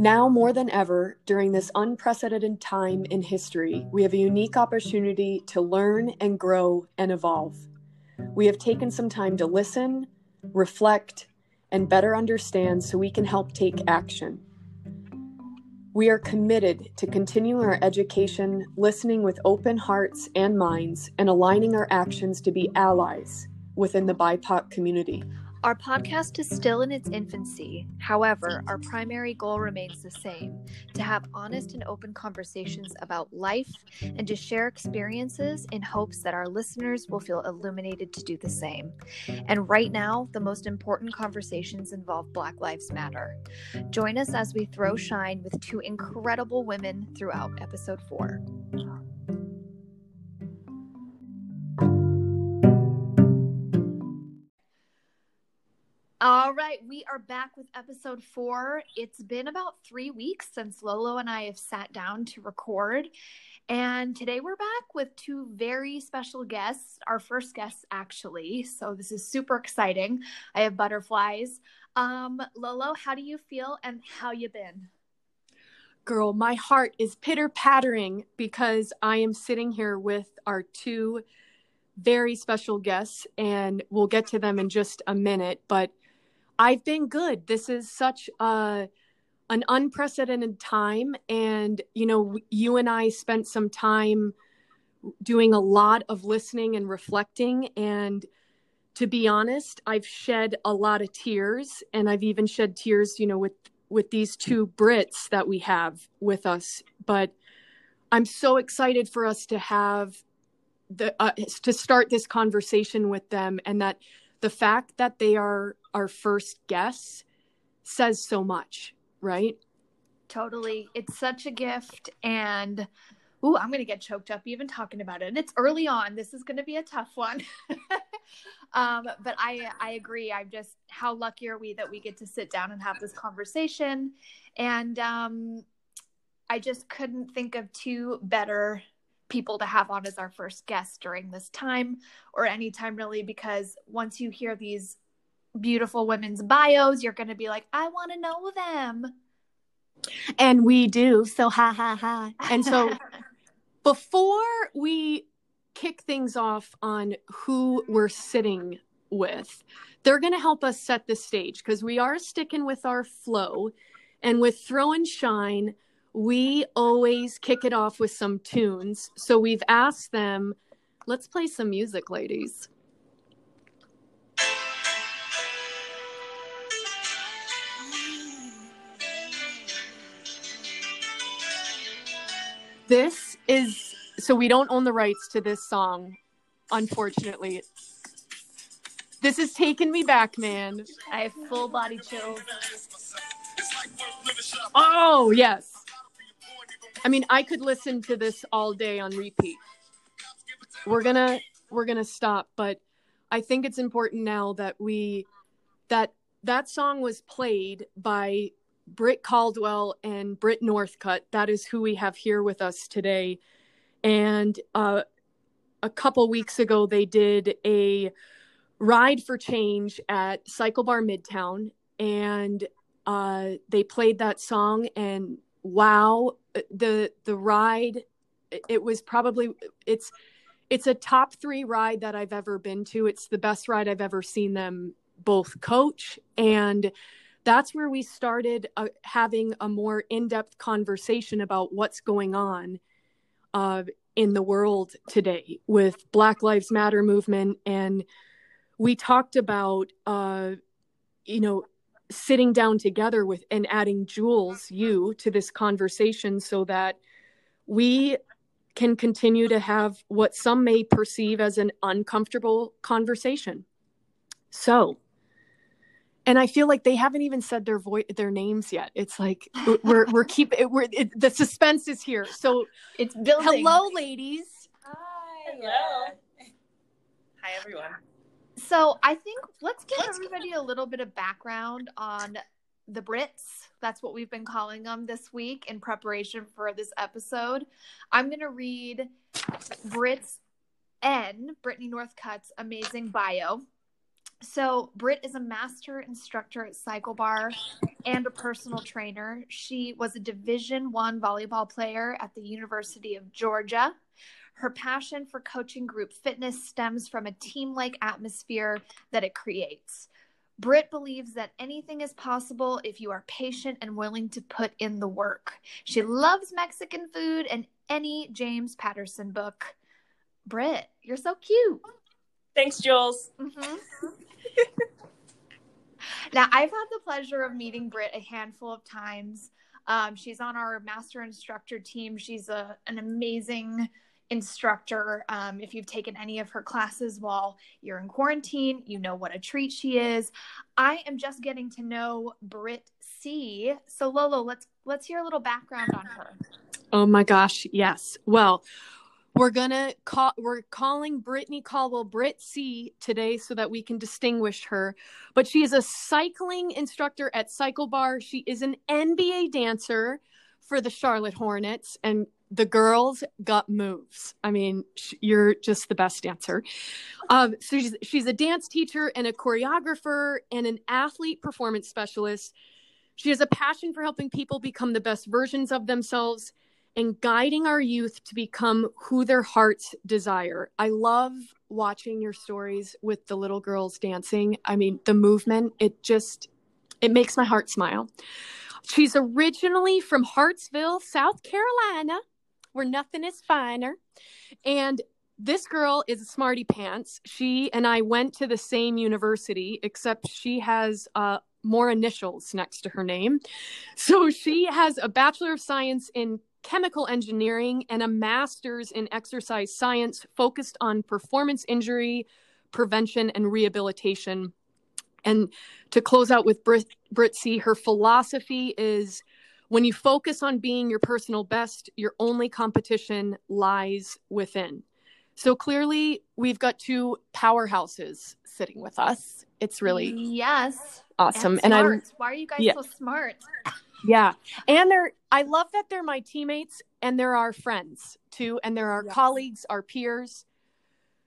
Now more than ever, during this unprecedented time in history, we have a unique opportunity to learn and grow and evolve. We have taken some time to listen, reflect, and better understand so we can help take action. We are committed to continuing our education, listening with open hearts and minds, and aligning our actions to be allies within the BIPOC community. Our podcast is still in its infancy. However, our primary goal remains the same, to have honest and open conversations about life and to share experiences in hopes that our listeners will feel illuminated to do the same. And right now, the most important conversations involve Black Lives Matter. Join us as we throw shine with two incredible women throughout episode 4. All right, we are back with episode 4. It's been about 3 weeks since Lolo and I have sat down to record, and today we're back with two very special guests, our first guests actually, so this is super exciting. I have butterflies. Lolo, how do you feel and how you been? Girl, my heart is pitter-pattering because I am sitting here with our two very special guests, and we'll get to them in just a minute, but I've been good. This is such an unprecedented time. And, you know, you and I spent some time doing a lot of listening and reflecting. And to be honest, I've shed a lot of tears. And I've even shed tears, you know, with these two Brits that we have with us. But I'm so excited for us to have to start this conversation with them, and that the fact that they are our first guest says so much, right? Totally. It's such a gift. And ooh, I'm going to get choked up even talking about it. And it's early on. This is going to be a tough one. But I agree. I'm just, how lucky are we that we get to sit down and have this conversation? And I just couldn't think of two better people to have on as our first guest during this time, or any time really, because once you hear these beautiful women's bios, you're going to be like, I want to know them. And we do. So ha ha ha. And so before we kick things off on who we're sitting with, they're going to help us set the stage, because we are sticking with our flow, and with Throw and Shine, we always kick it off with some tunes. So we've asked them, let's play some music, ladies. This is, so we don't own the rights to this song, unfortunately. This is taking me back, man. I have full body chills. Oh, yes. I mean, I could listen to this all day on repeat. We're gonna stop, but I think it's important now that that song was played by Britt Caldwell and Britt Northcutt. That is who we have here with us today. And a couple weeks ago, they did a ride for change at Cycle Bar Midtown, and they played that song. And wow, the ride, it was probably, it's a top 3 ride that I've ever been to. It's the best ride I've ever seen them both coach. And that's where we started having a more in-depth conversation about what's going on in the world today with Black Lives Matter movement. And we talked about, you know, sitting down together with and adding Jules, you, to this conversation so that we can continue to have what some may perceive as an uncomfortable conversation. So, and I feel like they haven't even said their names yet. It's like the suspense is here. So it's building. Hello, ladies. Hi. Hello. Hi, everyone. So I think let's give everybody a little bit of background on the Brits. That's what we've been calling them this week in preparation for this episode. I'm going to read Brittany Northcutt's amazing bio. So Britt is a master instructor at Cycle Bar and a personal trainer. She was a Division I volleyball player at the University of Georgia. Her passion for coaching group fitness stems from a team-like atmosphere that it creates. Britt believes that anything is possible if you are patient and willing to put in the work. She loves Mexican food and any James Patterson book. Britt, you're so cute. Thanks, Jules. Mm-hmm. Now, I've had the pleasure of meeting Britt a handful of times. She's on our master instructor team. She's an amazing instructor. If you've taken any of her classes while you're in quarantine, you know what a treat she is. I am just getting to know Britt C. So Lolo, let's hear a little background on her. Oh my gosh, yes. Well, we're calling Brittany Caldwell Britt C today so that we can distinguish her. But she is a cycling instructor at Cycle Bar. She is an NBA dancer for the Charlotte Hornets, and the girls got moves. I mean, you're just the best dancer. So she's a dance teacher and a choreographer and an athlete performance specialist. She has a passion for helping people become the best versions of themselves and guiding our youth to become who their hearts desire. I love watching your stories with the little girls dancing. I mean, the movement, it makes my heart smile. She's originally from Hartsville, South Carolina, where nothing is finer. And this girl is a smarty pants. She and I went to the same university, except she has more initials next to her name. So she has a Bachelor of Science in Chemical Engineering and a Master's in Exercise Science focused on performance injury prevention and rehabilitation. And to close out with Britt C, her philosophy is when you focus on being your personal best, your only competition lies within. So clearly we've got two powerhouses sitting with us. It's really awesome. And why are you guys so smart? Yeah. And I love that they're my teammates and they're our friends too. And they're our colleagues, our peers.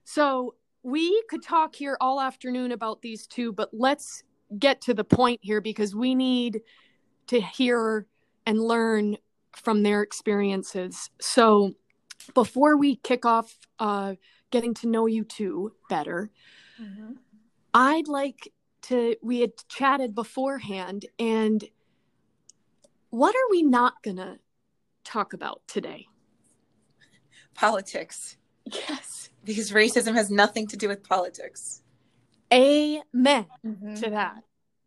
So we could talk here all afternoon about these two, but let's get to the point here because we need to hear and learn from their experiences. So before we kick off getting to know you two better, mm-hmm. I'd like to, we had chatted beforehand, and what are we not going to talk about today? Politics. Yes. Because racism has nothing to do with politics. Amen mm-hmm. to that,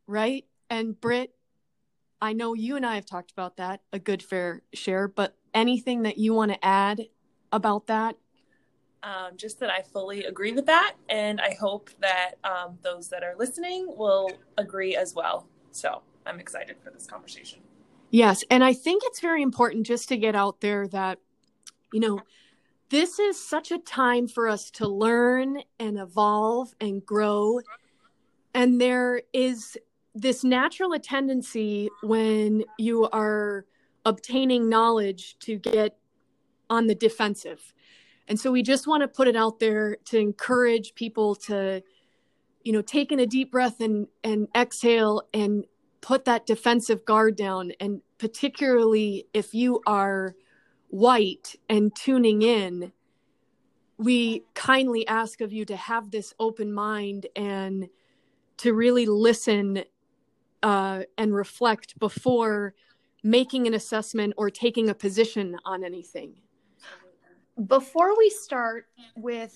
right? And Britt, I know you and I have talked about that a good fair share, but anything that you want to add about that? Just that I fully agree with that, and I hope that those that are listening will agree as well. So I'm excited for this conversation. Yes, and I think it's very important just to get out there that, you know, this is such a time for us to learn and evolve and grow. And there is this natural tendency when you are obtaining knowledge to get on the defensive. And so we just want to put it out there to encourage people to, you know, take in a deep breath and exhale and put that defensive guard down. And particularly if you are white and tuning in, we kindly ask of you to have this open mind and to really listen and reflect before making an assessment or taking a position on anything. Before we start with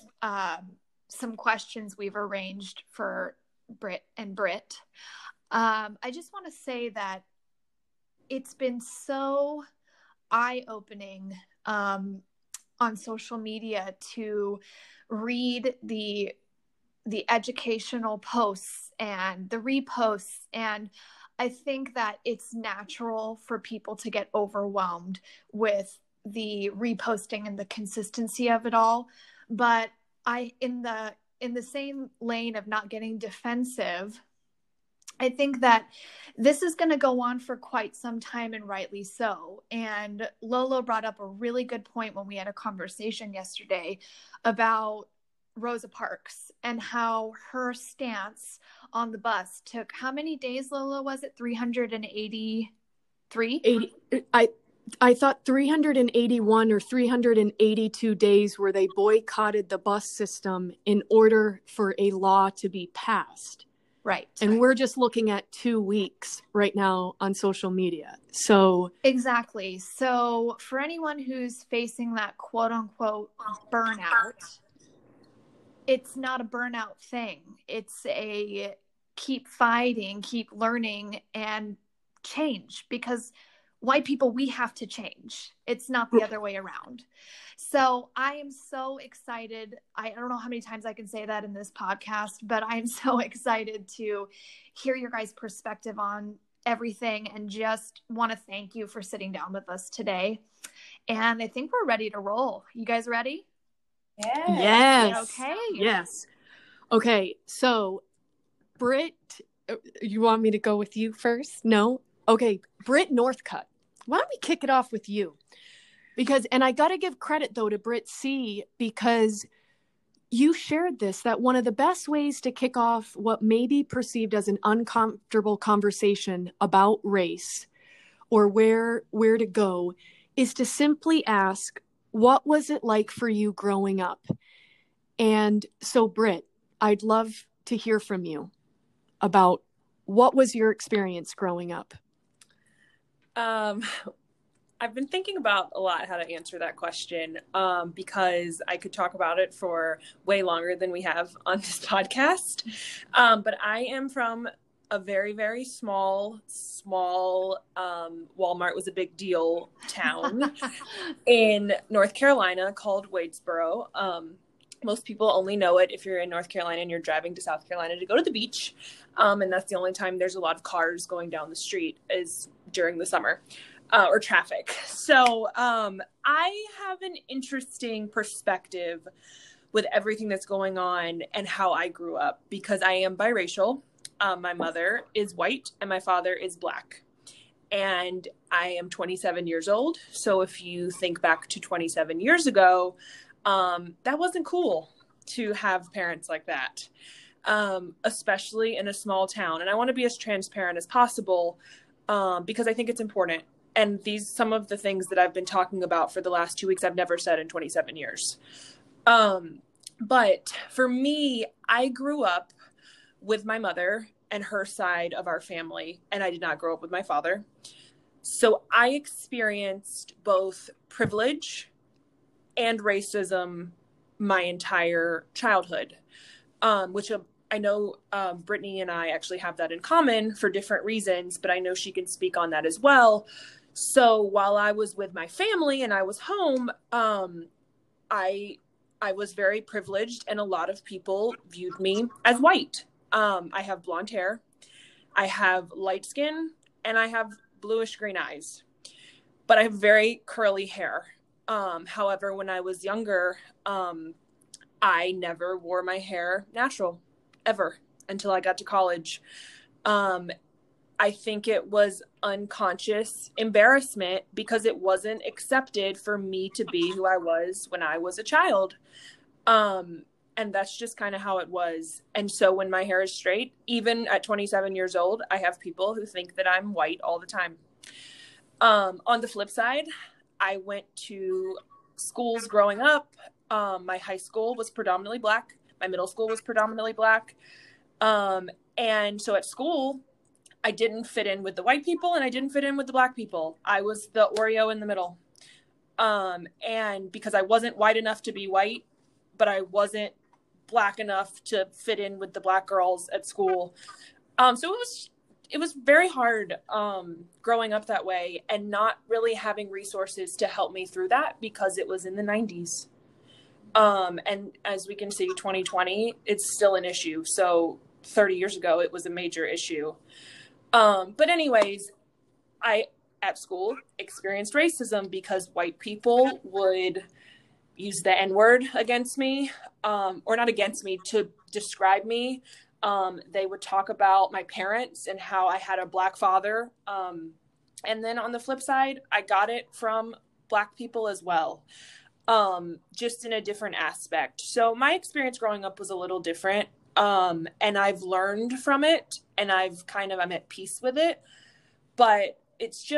some questions we've arranged for Britt and Britt, I just want to say that it's been so eye-opening on social media to read the educational posts and the reposts. And I think that it's natural for people to get overwhelmed with the reposting and the consistency of it all. But in the same lane of not getting defensive, I think that this is going to go on for quite some time, and rightly so. And Lolo brought up a really good point when we had a conversation yesterday about Rosa Parks and how her stance on the bus took how many days, Lola? Was it 383? 80. I thought 381 or 382 days where they boycotted the bus system in order for a law to be passed. Right. And we're just looking at 2 weeks right now on social media. So exactly. So for anyone who's facing that quote unquote burnout, it's not a burnout thing. It's a keep fighting, keep learning, and change, because white people, we have to change. It's not the other way around. So I am so excited. I don't know how many times I can say that in this podcast, but I'm so excited to hear your guys' perspective on everything, and just want to thank you for sitting down with us today. And I think we're ready to roll. You guys ready? Yes. Okay. Yes. Okay. So Britt, you want me to go with you first? No. Okay, Britt Northcutt, why don't we kick it off with you? Because, and I got to give credit, though, to Britt C, because you shared this, that one of the best ways to kick off what may be perceived as an uncomfortable conversation about race or where to go is to simply ask, what was it like for you growing up? And so, Britt, I'd love to hear from you about what was your experience growing up? I've been thinking about a lot how to answer that question, because I could talk about it for way longer than we have on this podcast. But I am from a very, very small, Walmart was a big deal town in North Carolina called Wadesboro. Most people only know it if you're in North Carolina and you're driving to South Carolina to go to the beach. And that's the only time there's a lot of cars going down the street is during the summer or traffic. So I have an interesting perspective with everything that's going on and how I grew up, because I am biracial. My mother is white and my father is black. And I am 27 years old. So if you think back to 27 years ago, that wasn't cool to have parents like that, especially in a small town. And I want to be as transparent as possible, because I think it's important. And some of the things that I've been talking about for the last 2 weeks, I've never said in 27 years. But for me, I grew up with my mother and her side of our family, and I did not grow up with my father. So I experienced both privilege and racism my entire childhood, which I know Brittany and I actually have that in common for different reasons, but I know she can speak on that as well. So while I was with my family and I was home, I was very privileged, and a lot of people viewed me as white. I have blonde hair, I have light skin, and I have bluish green eyes, but I have very curly hair. However, when I was younger, I never wore my hair natural ever until I got to college. I think it was unconscious embarrassment because it wasn't accepted for me to be who I was when I was a child. And that's just kind of how it was. And so when my hair is straight, even at 27 years old, I have people who think that I'm white all the time. On the flip side, I went to schools growing up. My high school was predominantly black. My middle school was predominantly black. And so at school, I didn't fit in with the white people and I didn't fit in with the black people. I was the Oreo in the middle. And because I wasn't white enough to be white, but I wasn't black enough to fit in with the black girls at school. So it was very hard growing up that way and not really having resources to help me through that, because it was in the 90s. And as we can see, 2020, it's still an issue. So 30 years ago, it was a major issue. But anyways, I, at school, experienced racism because white people would use the N-word against me, or not against me, to describe me. They would talk about my parents and how I had a black father. And then on the flip side, I got it from black people as well. just in a different aspect. So my experience growing up was a little different, and I've learned from it, and I'm at peace with it. But it's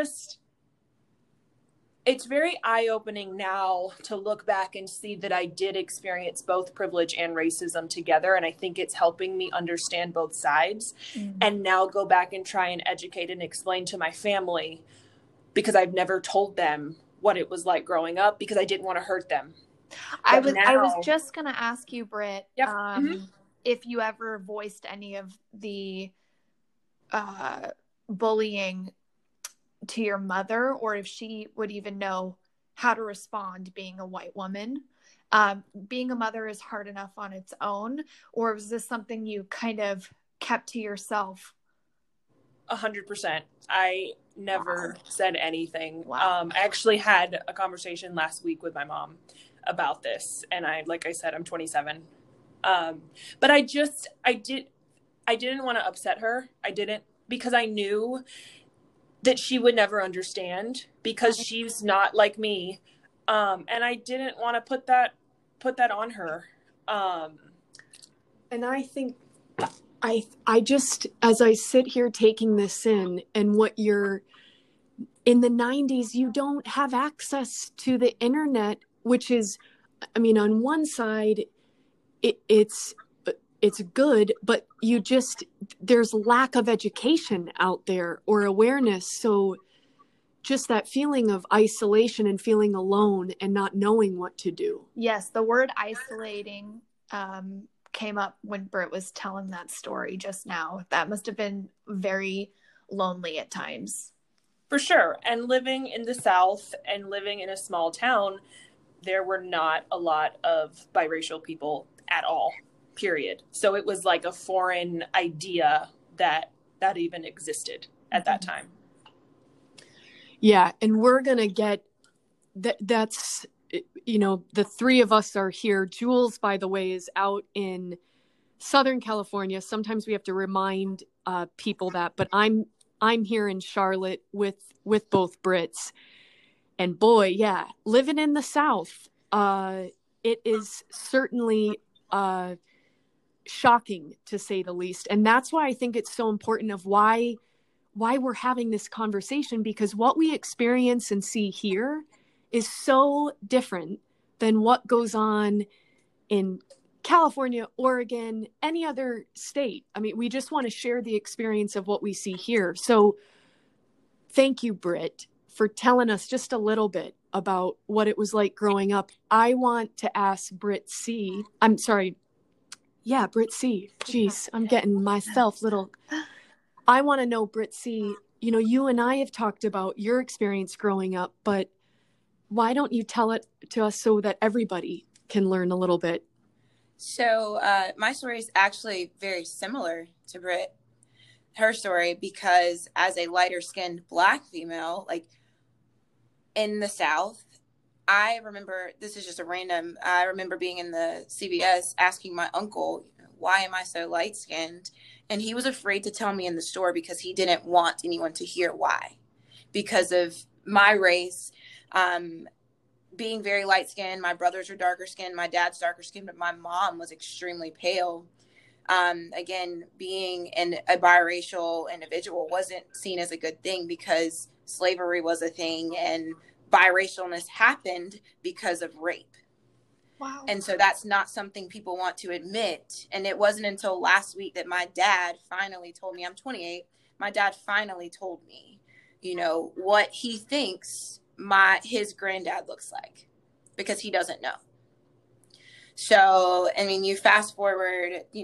very eye-opening now to look back and see that I did experience both privilege and racism together. And I think it's helping me understand both sides, and now go back and try and educate and explain to my family, because I've never told them what it was like growing up because I didn't want to hurt them. I was just going to ask you, Britt, yep. If you ever voiced any of the bullying to your mother, or if she would even know how to respond being a white woman. Being a mother is hard enough on its own, or was this something you kind of kept to yourself? 100%. I never said anything. Wow. I actually had a conversation last week with my mom about this. And like I said, I'm 27. But I didn't want to upset her. I didn't, because I knew that she would never understand, because she's not like me. And I didn't want to put that on her. And I think I just, as I sit here taking this in, and what you're in the 90s, you don't have access to the internet, which is, I mean, on one side it's good, but there's lack of education out there or awareness. So just that feeling of isolation and feeling alone and not knowing what to do. Yes. The word isolating, came up when Britt was telling that story just now. That must have been very lonely at times. For sure. And living in the South and living in a small town, there were not a lot of biracial people at all, period. So it was like a foreign idea that even existed at that time. Yeah. And we're going to get that's the three of us are here. Jules, by the way, is out in Southern California. Sometimes we have to remind people that, but I'm here in Charlotte with both Brits. And boy, yeah, living in the South, it is certainly shocking, to say the least. And that's why I think it's so important of why we're having this conversation, because what we experience and see here is so different than what goes on in California, Oregon, any other state. I mean, we just want to share the experience of what we see here. So thank you, Britt, for telling us just a little bit about what it was like growing up. I want to ask Britt C. Jeez, I'm getting myself I want to know, Britt C, you and I have talked about your experience growing up, but why don't you tell it to us so that everybody can learn a little bit? So my story is actually very similar to Britt, her story, because as a lighter skinned Black female, like in the South, I remember being in the CVS asking my uncle, why am I so light skinned? And he was afraid to tell me in the store because he didn't want anyone to hear why, because of my race. Being very light skinned, my brothers are darker skinned, my dad's darker skinned, but my mom was extremely pale. Again, being a biracial individual wasn't seen as a good thing because slavery was a thing, and biracialness happened because of rape. Wow. And so that's not something people want to admit. And it wasn't until last week that my dad finally told me, I'm 28, my dad finally told me, what he thinks his granddad looks like, because he doesn't know. So, I mean, you fast forward, we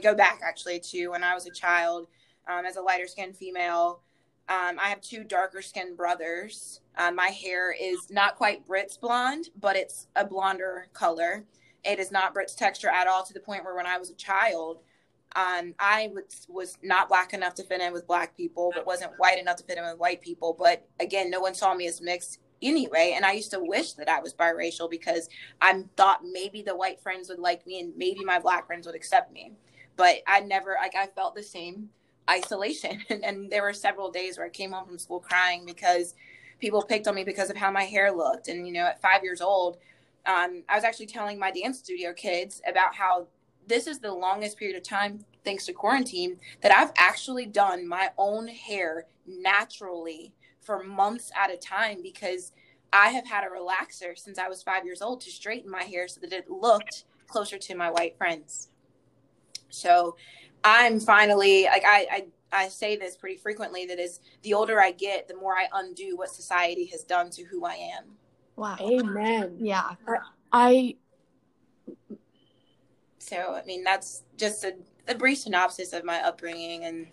go back actually to when I was a child, as a lighter skinned female. I have two darker skinned brothers. My hair is not quite Brit's blonde, but it's a blonder color. It is not Brit's texture at all, to the point where when I was a child, I was not Black enough to fit in with Black people, but wasn't white enough to fit in with white people. But again, no one saw me as mixed anyway. And I used to wish that I was biracial, because I thought maybe the white friends would like me and maybe my Black friends would accept me. But I never, I felt the same isolation. And there were several days where I came home from school crying because people picked on me because of how my hair looked. And, you know, at 5 years old, I was actually telling my dance studio kids about how this is the longest period of time, thanks to quarantine, that I've actually done my own hair naturally for months at a time, because I have had a relaxer since I was 5 years old to straighten my hair so that it looked closer to my white friends. So I'm finally, like, I say this pretty frequently, that is, the older I get, the more I undo what society has done to who I am. Wow. Amen. Yeah. So, I mean, that's just a brief synopsis of my upbringing, and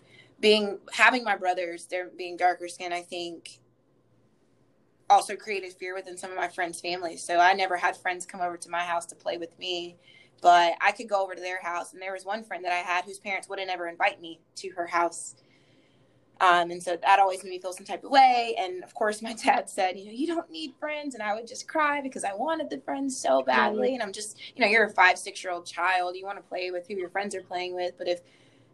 having my brothers, they're being darker skinned, I think, also created fear within some of my friends' families. So I never had friends come over to my house to play with me, but I could go over to their house. And there was one friend that I had whose parents wouldn't ever invite me to her house. And so that always made me feel some type of way. And of course, my dad said, you know, you don't need friends. And I would just cry because I wanted the friends so badly. And I'm just, you know, you're a 5-6-year-old child. You want to play with who your friends are playing with. But if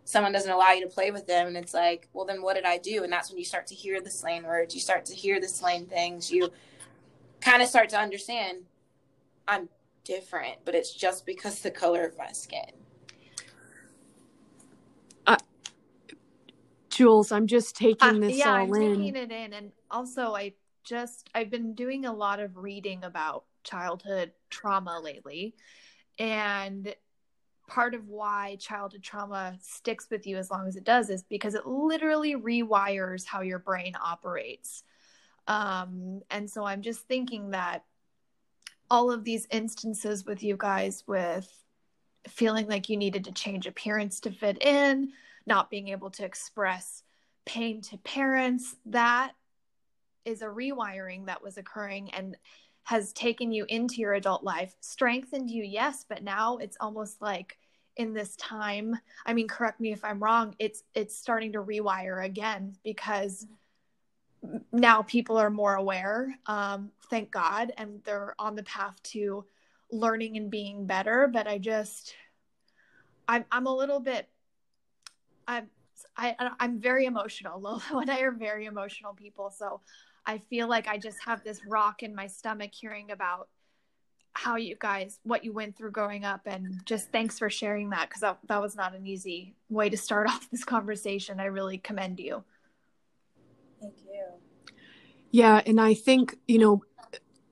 someone doesn't allow you to play with them, and it's like, well, then what did I do? And that's when you start to hear the slang words. You start to hear the slang things. You kind of start to understand I'm different, but it's just because the color of my skin. Jules, I'm just taking this all in. Yeah, I'm taking it in. And also, I've been doing a lot of reading about childhood trauma lately. And part of why childhood trauma sticks with you as long as it does is because it literally rewires how your brain operates. And so I'm just thinking that all of these instances with you guys, with feeling like you needed to change appearance to fit in, not being able to express pain to parents, that is a rewiring that was occurring and has taken you into your adult life, strengthened you, yes, but now it's almost like in this time, I mean, correct me if I'm wrong, it's starting to rewire again, because now people are more aware, thank God, and they're on the path to learning and being better. But I'm a little bit, I'm very emotional. Lolo and I are very emotional people. So I feel like I just have this rock in my stomach hearing about how you guys, what you went through growing up, and just thanks for sharing that. 'Cause that was not an easy way to start off this conversation. I really commend you. Thank you. Yeah. And I think, you know,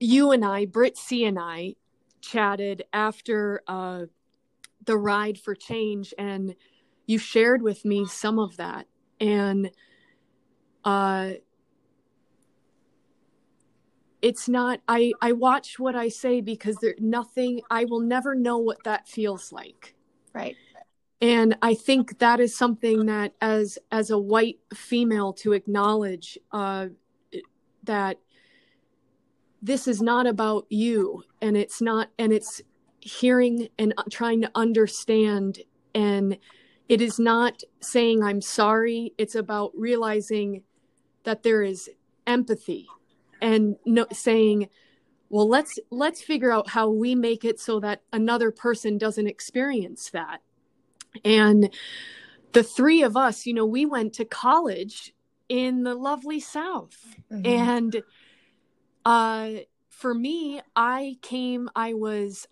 you and I, Britt C and I chatted after the Ride for Change, and you shared with me some of that. And it's not, I watch what I say, because I will never know what that feels like. Right. And I think that is something that as a white female to acknowledge, that this is not about you, and it's not, and it's hearing and trying to understand, and it is not saying I'm sorry. It's about realizing that there is empathy, and saying, well, let's figure out how we make it so that another person doesn't experience that. And the three of us, you know, we went to college in the lovely South. Mm-hmm. And for me, I was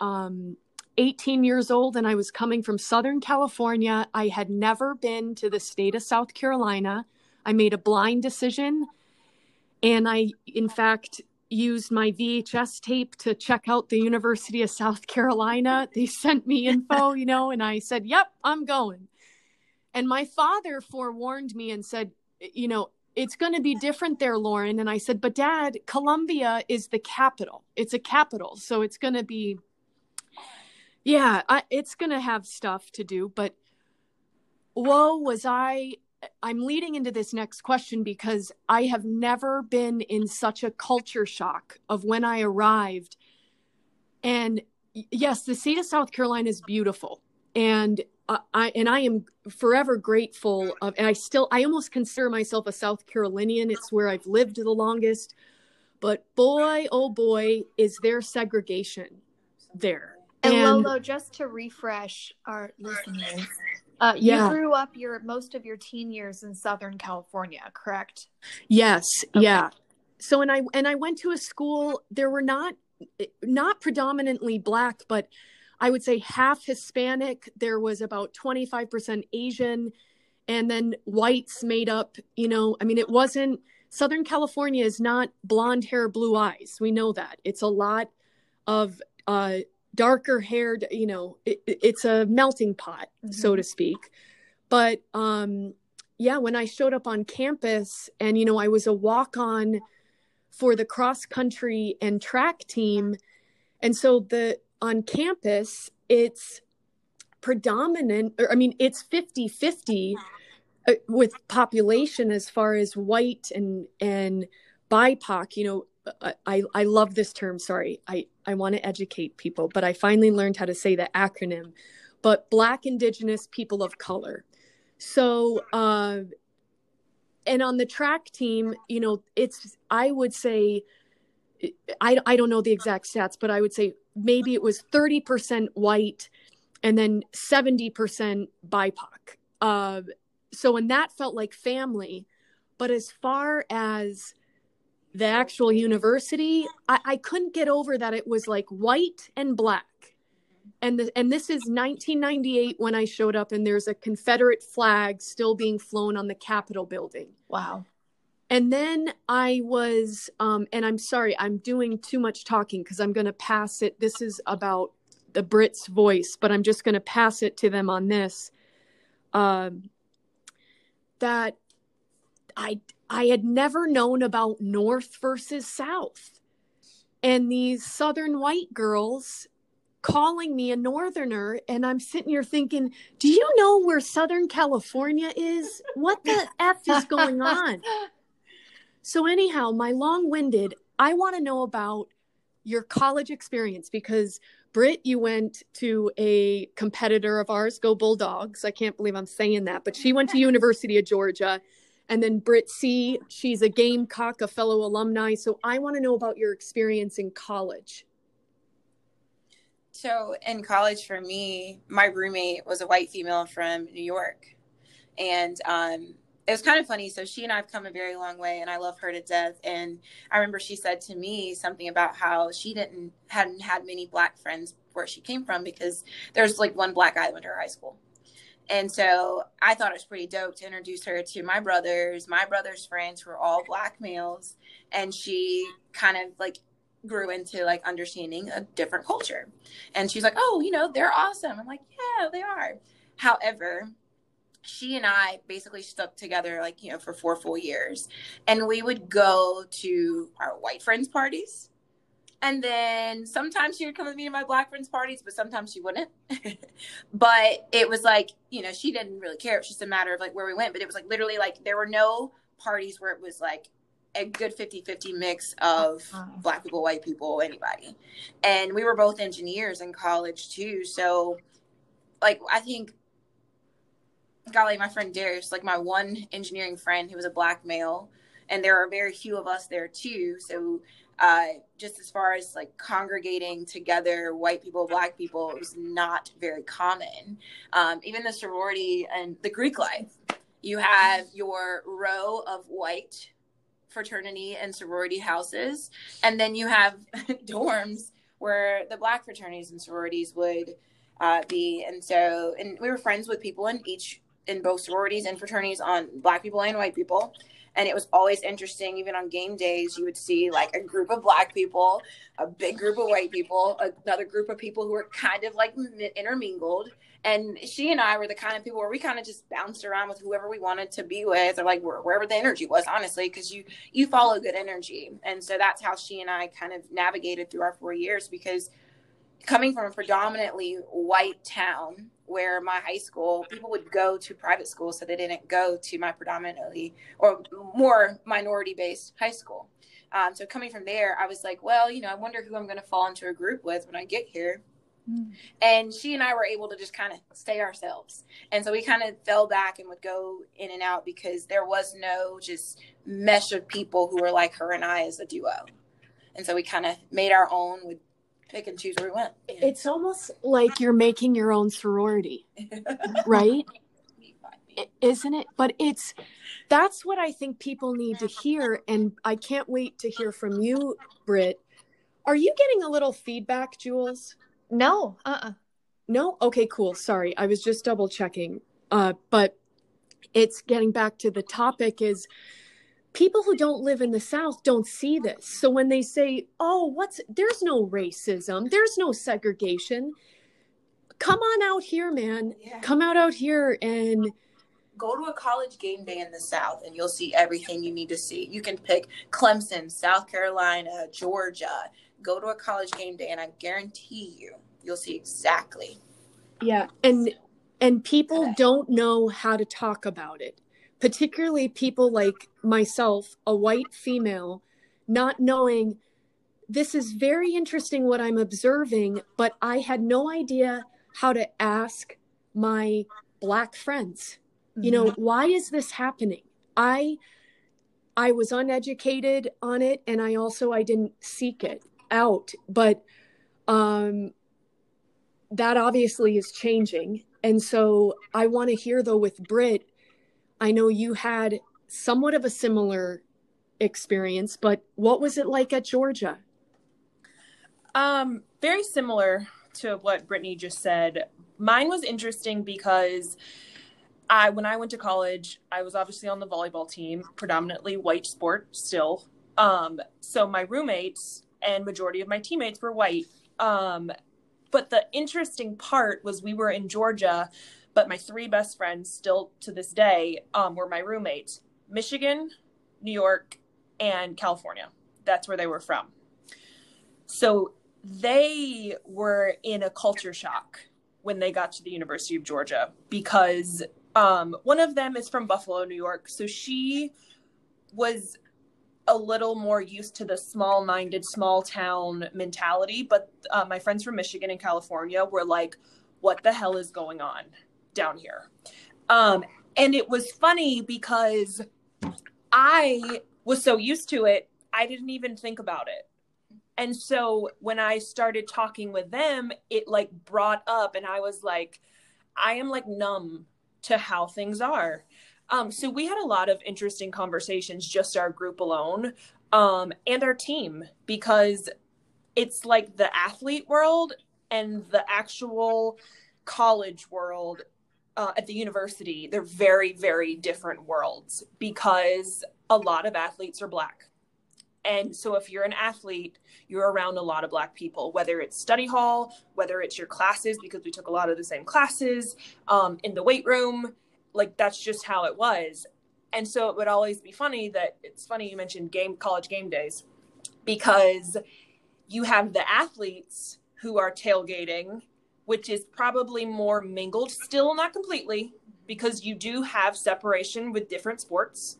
18 years old, and I was coming from Southern California. I had never been to the state of South Carolina. I made a blind decision, and I, in fact, used my VHS tape to check out the University of South Carolina. They sent me info, you know, and I said, yep, I'm going. And my father forewarned me and said, you know, it's going to be different there, Lauren. And I said, but Dad, Columbia is the capital. It's a capital. So it's going to be, yeah, it's going to have stuff to do. But whoa, I'm leading into this next question, because I have never been in such a culture shock of when I arrived. And yes, the state of South Carolina is beautiful. And I am forever grateful of, and I almost consider myself a South Carolinian. It's where I've lived the longest, but boy, oh boy, is there segregation there. And Lolo, just to refresh our listeners, you grew up most of your teen years in Southern California, correct? Yes. Okay. Yeah. So, and I went to a school, there were not predominantly Black, but I would say half Hispanic. There was about 25% Asian, and then whites made up, it wasn't, Southern California is not blonde hair, blue eyes. We know that. It's a lot of darker haired, it's a melting pot, mm-hmm. so to speak. But when I showed up on campus and, I was a walk-on for the cross country and track team. And so on campus, it's predominant, it's 50-50 with population as far as white and BIPOC. I love this term. Sorry, I want to educate people, but I finally learned how to say the acronym. But Black, Indigenous, people of color. So, and on the track team, I would say, I don't know the exact stats, but I would say maybe it was 30% white and then 70% BIPOC. And that felt like family. But as far as the actual university, I couldn't get over that it was like white and Black. And this is 1998 when I showed up, and there's a Confederate flag still being flown on the Capitol building. Wow. And then I was, and I'm sorry, I'm doing too much talking because I'm going to pass it. This is about the Britt's voice, but I'm just going to pass it to them on this. That I had never known about North versus South, and these Southern white girls calling me a Northerner, and I'm sitting here thinking, do you know where Southern California is? What the F is going on? So anyhow, my long-winded, I want to know about your college experience, because Britt, you went to a competitor of ours, go Bulldogs. I can't believe I'm saying that, but she went to University of Georgia. And then Britt C, she's a Gamecock, a fellow alumni. So I want to know about your experience in college. So in college for me, my roommate was a white female from New York, and it was kind of funny. So she and I have come a very long way, and I love her to death. And I remember she said to me something about how she hadn't had many Black friends where she came from, because there's like one Black guy that went to her high school. And so I thought it was pretty dope to introduce her to my brother's friends who were all Black males. And she kind of grew into understanding a different culture. And she's like, oh, they're awesome. I'm like, yeah, they are. However, she and I basically stuck together for 4 full years. And we would go to our white friends' parties. And then sometimes she would come with me to my Black friends' parties, but sometimes she wouldn't. But it was she didn't really care. It was just a matter of where we went. But it was literally there were no parties where it was a good 50-50 mix of Black people, white people, anybody. And we were both engineers in college too. So I think, golly, my friend Darius, my one engineering friend who was a Black male, and there are very few of us there too. So just as far as congregating together, white people, Black people, it was not very common. Even the sorority and the Greek life, you have your row of white fraternity and sorority houses, and then you have dorms where the Black fraternities and sororities would be. And so, and we were friends with people in both sororities and fraternities, on Black people and white people. And it was always interesting, even on game days, you would see a group of Black people, a big group of white people, another group of people who were kind of intermingled. And she and I were the kind of people where we kind of just bounced around with whoever we wanted to be with, or wherever the energy was, honestly, because you follow good energy. And so that's how she and I kind of navigated through our 4 years, because coming from a predominantly white town where my high school, people would go to private school, so they didn't go to my predominantly or more minority-based high school. So coming from there, I was I wonder who I'm going to fall into a group with when I get here. And she and I were able to just kind of stay ourselves. And so we kind of fell back and would go in and out, because there was no just mesh of people who were like her and I as a duo. And so we kind of made our own, would pick and choose where we went. You know? It's almost like you're making your own sorority, right? isn't it? But that's what I think people need to hear. And I can't wait to hear from you, Britt. Are you getting a little feedback, Jules? No. No? Okay, cool. Sorry. I was just double checking. But it's getting back to the topic is people who don't live in the South don't see this. So when they say, there's no racism, there's no segregation. Come on out here, man. Yeah. Come out here and go to a college game day in the South and you'll see everything you need to see. You can pick Clemson, South Carolina, Georgia. Go to a college game day and I guarantee you'll see exactly. Yeah. And people don't know how to talk about it, particularly people like myself, a white female, not knowing this is very interesting what I'm observing, but I had no idea how to ask my Black friends, you know, why is this happening? I was uneducated on it, and I didn't seek it out, but that obviously is changing. And so I want to hear, though, with Britt, I know you had somewhat of a similar experience, but what was it like at Georgia? Very similar to what Brittany just said. Mine was interesting because when I went to college, I was obviously on the volleyball team, predominantly white sport still. So my roommates and majority of my teammates were white. But the interesting part was we were in Georgia, but my three best friends still to this day were my roommates, Michigan, New York, and California. That's where they were from. So they were in a culture shock when they got to the University of Georgia because one of them is from Buffalo, New York. So she was a little more used to the small-minded, small-town mentality. But my friends from Michigan and California were like, what the hell is going on down here? And it was funny because I was so used to it, I didn't even think about it. And so when I started talking with them, it like brought up and I was like, I am like numb to how things are. So we had a lot of interesting conversations, just our group alone, and our team, because it's like the athlete world and the actual college world at the university. They're very, very different worlds because a lot of athletes are Black. And so if you're an athlete, you're around a lot of Black people, whether it's study hall, whether it's your classes, because we took a lot of the same classes, in the weight room, like that's just how it was. And so it would always be funny that it's funny you mentioned college game days, because you have the athletes who are tailgating, which is probably more mingled, still not completely, because you do have separation with different sports,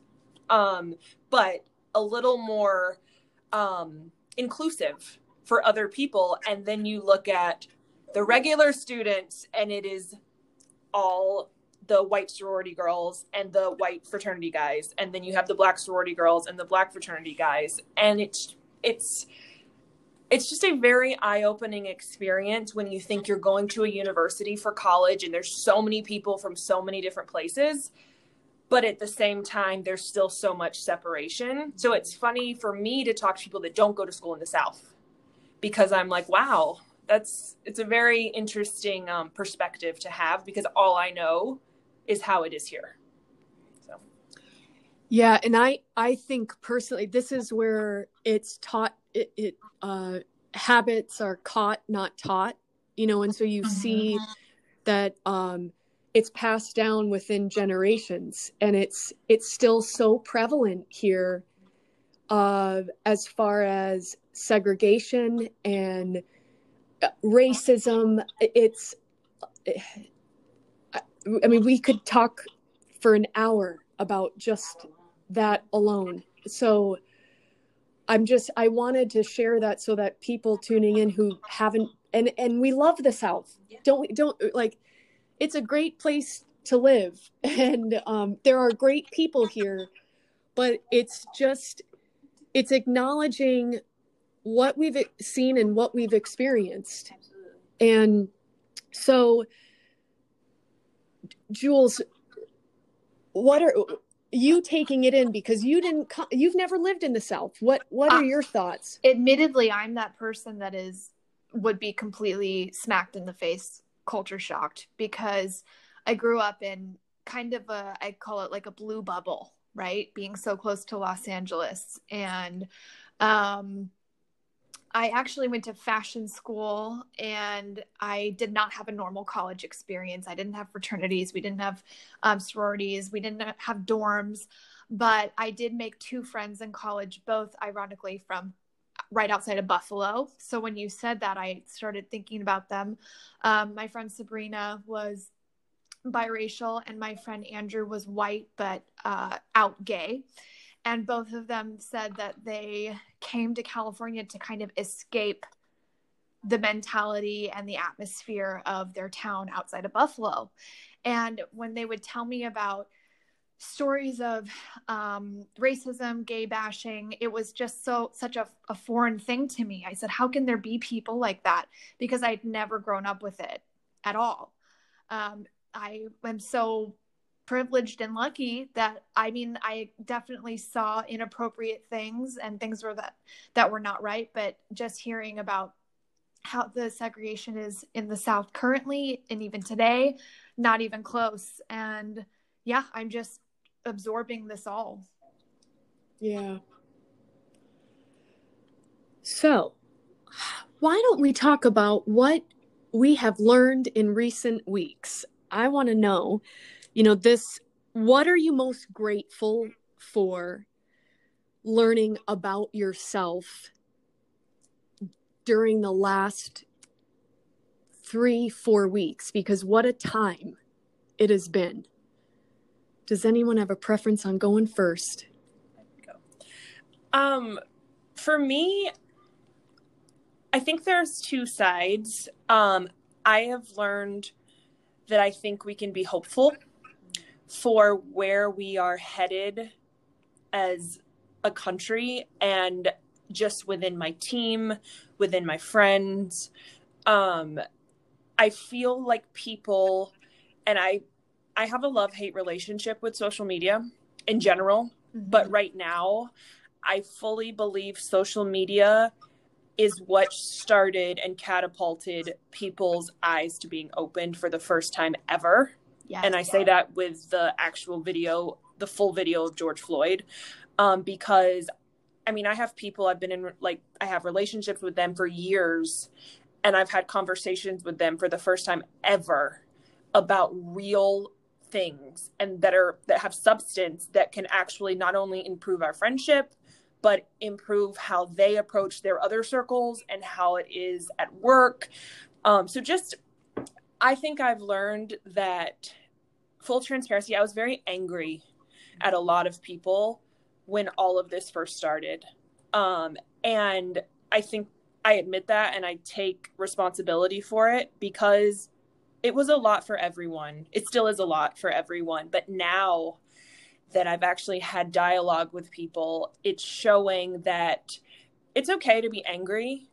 but a little more inclusive for other people. And then you look at the regular students and it is all the white sorority girls and the white fraternity guys. And then you have the Black sorority girls and the Black fraternity guys. And it's just a very eye-opening experience when you think you're going to a university for college and there's so many people from so many different places. But at the same time, there's still so much separation. So it's funny for me to talk to people that don't go to school in the South, because I'm like, wow, it's a very interesting perspective to have, because all I know is how it is here. So. Yeah, and I think personally, this is where it's taught, habits are caught, not taught, you know, and so you see that, it's passed down within generations, and it's still so prevalent here as far as segregation and racism. I mean, we could talk for an hour about just that alone. So I wanted to share that so that people tuning in who haven't, and we love the South. Don't it's a great place to live, and there are great people here, but it's acknowledging what we've seen and what we've experienced. Absolutely. And so, Jules, what are you taking it in, because you didn't you've never lived in the South. What are your thoughts? Admittedly, I'm that person that would be completely smacked in the face, culture shocked, because I grew up in kind of I call it like a blue bubble, right? Being so close to Los Angeles. And I actually went to fashion school, and I did not have a normal college experience. I didn't have fraternities. We didn't have sororities. We didn't have dorms, but I did make two friends in college, both ironically from right outside of Buffalo. So when you said that, I started thinking about them. My friend Sabrina was biracial, and my friend Andrew was white, but out gay. And both of them said that they came to California to kind of escape the mentality and the atmosphere of their town outside of Buffalo. And when they would tell me about stories of racism, gay bashing, it was just such a foreign thing to me. I said, how can there be people like that? Because I'd never grown up with it at all. I am so privileged and lucky that, I mean, I definitely saw inappropriate things and things that were not right. But just hearing about how the segregation is in the South currently, and even today, not even close. And yeah, I'm just absorbing this all. Yeah. So why don't we talk about what we have learned in recent weeks? I want to know, what are you most grateful for learning about yourself during the last 3-4 weeks? Because what a time it has been. Does anyone have a preference on going first? For me, I think there's two sides. I have learned that I think we can be hopeful for where we are headed as a country, and just within my team, within my friends. I feel like people, and I have a love-hate relationship with social media in general, but right now I fully believe social media is what started and catapulted people's eyes to being opened for the first time ever. Yes, and I say that with the actual video, the full video of George Floyd, because I mean, I have people I've been in, like I have relationships with them for years, and I've had conversations with them for the first time ever about real things and that have substance that can actually not only improve our friendship, but improve how they approach their other circles and how it is at work. I think I've learned that, full transparency, I was very angry at a lot of people when all of this first started. And I think I admit that, and I take responsibility for it, because it was a lot for everyone. It still is a lot for everyone. But now that I've actually had dialogue with people, it's showing that it's okay to be angry,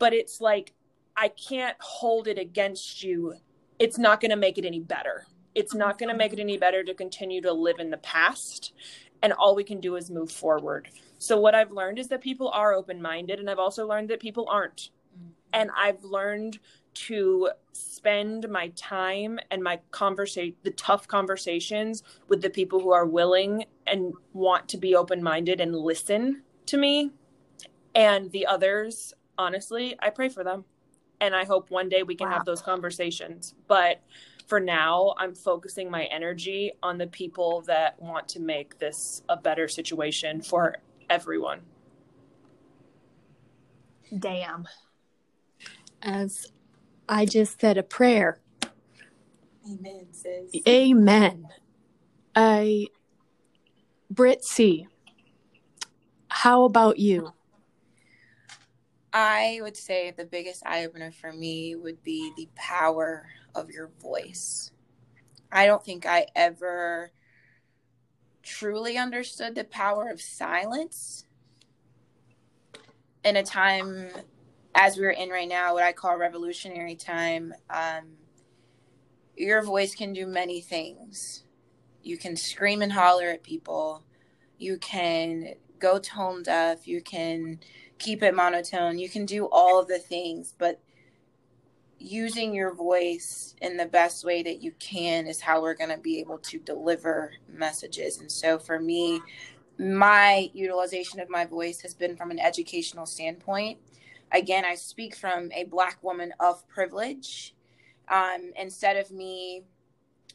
but it's like, I can't hold it against you. It's not going to make it any better. It's not going to make it any better to continue to live in the past. And all we can do is move forward. So what I've learned is that people are open-minded, and I've also learned that people aren't. And I've learned to spend my time and my the tough conversations with the people who are willing and want to be open-minded and listen to me. And the others, honestly, I pray for them. And I hope one day we can have those conversations. But for now, I'm focusing my energy on the people that want to make this a better situation for everyone. Damn. As I just said a prayer. Amen, sis. Amen. Britt C., how about you? I would say the biggest eye-opener for me would be the power of your voice. I don't think I ever truly understood the power of silence in a time as we're in right now, what I call revolutionary time. Your voice can do many things. You can scream and holler at people. You can go tone deaf. You can keep it monotone. You can do all of the things, but using your voice in the best way that you can is how we're going to be able to deliver messages. And so for me, my utilization of my voice has been from an educational standpoint. Again, I speak from a Black woman of privilege. Instead of me,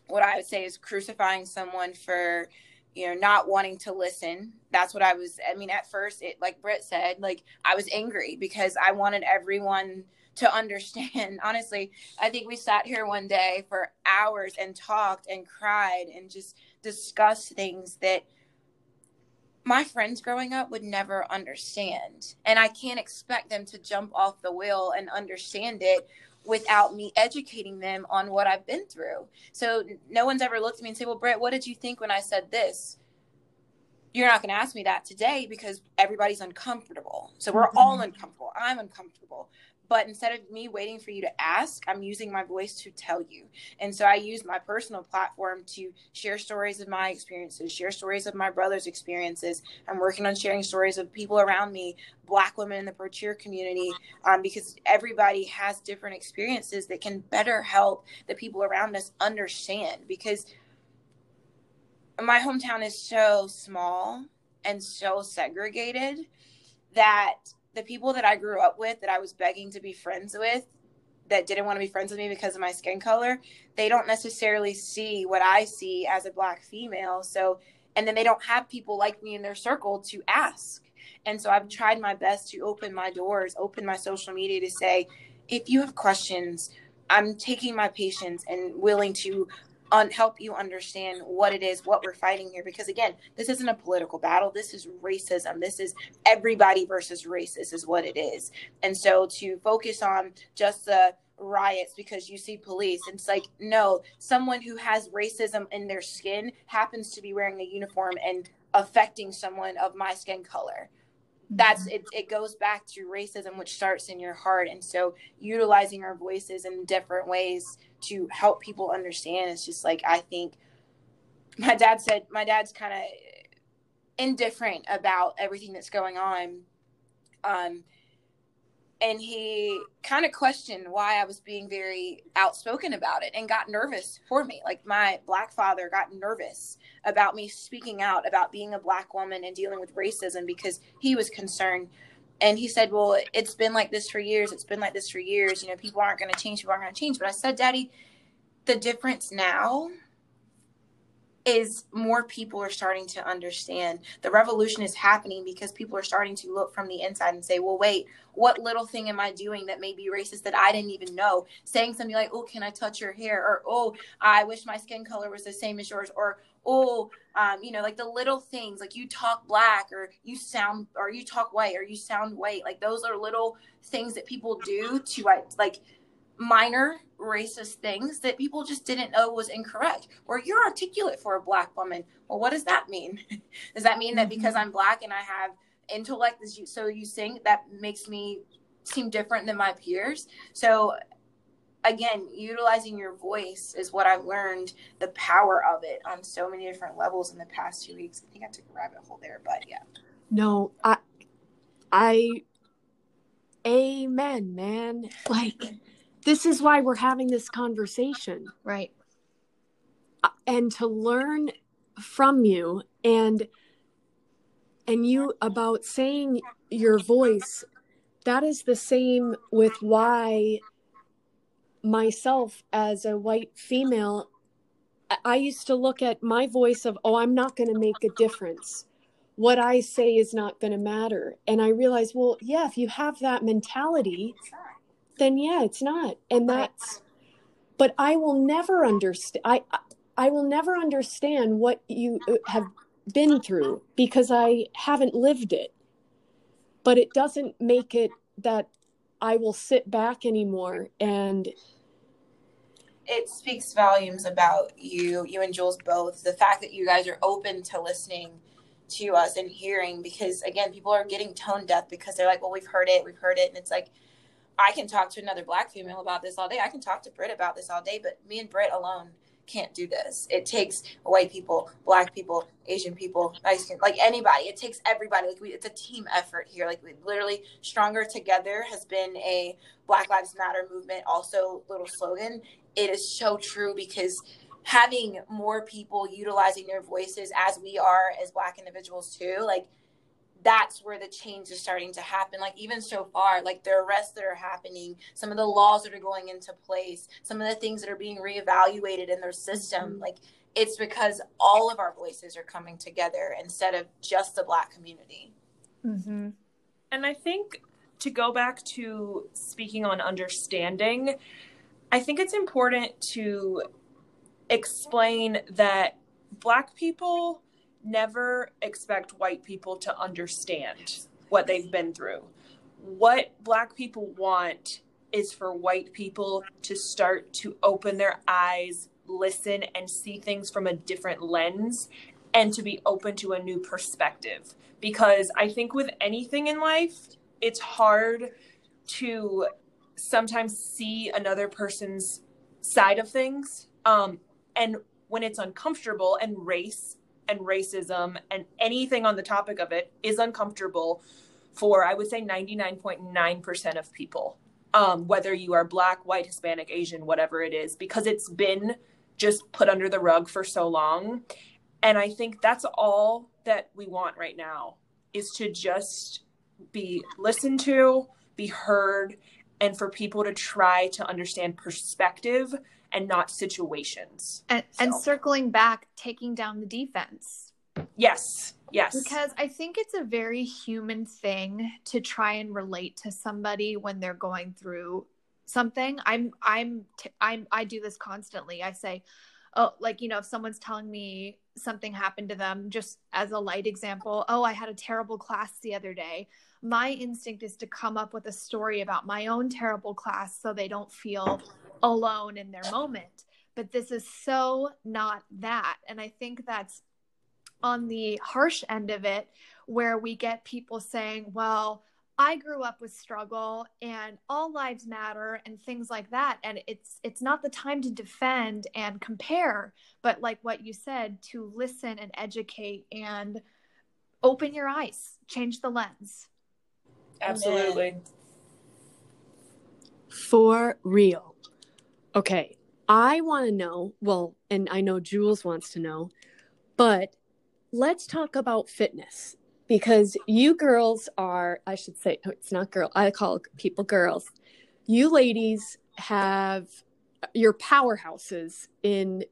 what I would say is crucifying someone for, you know, not wanting to listen. That's what I was, I mean, at first, it, like Britt said, like I was angry because I wanted everyone to understand. Honestly, I think we sat here one day for hours and talked and cried and just discussed things that my friends growing up would never understand. And I can't expect them to jump off the wheel and understand it without me educating them on what I've been through. So no one's ever looked at me and said, well, Britt, what did you think when I said this? You're not going to ask me that today because everybody's uncomfortable. So we're all uncomfortable. I'm uncomfortable. But instead of me waiting for you to ask, I'm using my voice to tell you. And so I use my personal platform to share stories of my experiences, share stories of my brother's experiences. I'm working on sharing stories of people around me, Black women in the pro-cheer community, because everybody has different experiences that can better help the people around us understand. Because my hometown is so small and so segregated that the people that I grew up with, that I was begging to be friends with, that didn't want to be friends with me because of my skin color, they don't necessarily see what I see as a Black female. So, and then they don't have people like me in their circle to ask. And so I've tried my best to open my doors, open my social media to say, if you have questions, I'm taking my patience and willing to help you understand what it is, what we're fighting here. Because again, this isn't a political battle. This is racism. This is everybody versus racist is what it is. And so to focus on just the riots because you see police, it's like, no, someone who has racism in their skin happens to be wearing a uniform and affecting someone of my skin color. That's it. It goes back to racism, which starts in your heart. And so utilizing our voices in different ways to help people understand. It's just like, I think my dad said, my dad's kind of indifferent about everything that's going on. And he kind of questioned why I was being very outspoken about it and got nervous for me. Like my Black father got nervous about me speaking out about being a Black woman and dealing with racism because he was concerned. And he said, well, it's been like this for years. It's been like this for years. You know, people aren't going to change. People aren't going to change. But I said, Daddy, the difference now is more people are starting to understand. The revolution is happening because people are starting to look from the inside and say, well, wait, what little thing am I doing that may be racist that I didn't even know? Saying something like, oh, can I touch your hair? Or, oh, I wish my skin color was the same as yours. Or, oh, you know, like the little things, like you talk Black or you sound, or you talk white or you sound white. Like those are little things that people do to like minor racist things that people just didn't know was incorrect. Or you're articulate for a Black woman. Well, what does that mean? Does that mean that because I'm Black and I have intellect, so you sing, that makes me seem different than my peers? So again, utilizing your voice is what I've learned, the power of it on so many different levels in the past 2 weeks. I think I took a rabbit hole there, but yeah. No, I amen, man. Like, this is why we're having this conversation. Right. And to learn from you and you about saying your voice, that is the same with why myself as a white female, I used to look at my voice of, oh, I'm not going to make a difference. What I say is not going to matter. And I realized, well, yeah, if you have that mentality, then yeah, it's not. And that's, but I will never understand. I will never understand what you have been through because I haven't lived it, but it doesn't make it that I will sit back anymore. And it speaks volumes about you and Jules both, the fact that you guys are open to listening to us and hearing, because again, people are getting tone deaf because they're like, well, we've heard it. And it's like, I can talk to another Black female about this all day. I can talk to Britt about this all day, but me and Britt alone can't do this. It takes white people, black people, Asian people, Mexican, like anybody. It takes everybody. Like it's a team effort here. Like we literally Stronger Together has been a Black Lives Matter movement, also little slogan. It is so true, because having more people utilizing their voices as we are as Black individuals too, like that's where the change is starting to happen. Like even so far, like the arrests that are happening, some of the laws that are going into place, some of the things that are being reevaluated in their system, like it's because all of our voices are coming together instead of just the Black community. Mm-hmm. And I think to go back to speaking on understanding, I think it's important to explain that Black people never expect white people to understand what they've been through. What Black people want is for white people to start to open their eyes, listen, and see things from a different lens, and to be open to a new perspective. Because I think with anything in life, it's hard to sometimes see another person's side of things. And when it's uncomfortable, and race and racism and anything on the topic of it is uncomfortable for, I would say, 99.9% of people, whether you are Black, white, Hispanic, Asian, whatever it is, because it's been just put under the rug for so long. And I think that's all that we want right now, is to just be listened to, be heard, and for people to try to understand perspective and not situations. And circling back, taking down the defense. Yes. Because I think it's a very human thing to try and relate to somebody when they're going through something. I do this constantly. I say, oh, like, you know, if someone's telling me something happened to them, just as a light example, oh, I had a terrible class the other day. My instinct is to come up with a story about my own terrible class so they don't feel alone in their moment. But this is so not that. And I think that's on the harsh end of it, where we get people saying, well, I grew up with struggle and all lives matter and things like that. And it's not the time to defend and compare, but like what you said, to listen and educate and open your eyes, change the lens. Absolutely. For real. Okay. I want to know, well, and I know Jules wants to know, but let's talk about fitness. Because you girls are, I should say, it's not girl, I call people girls. You ladies have your powerhouses in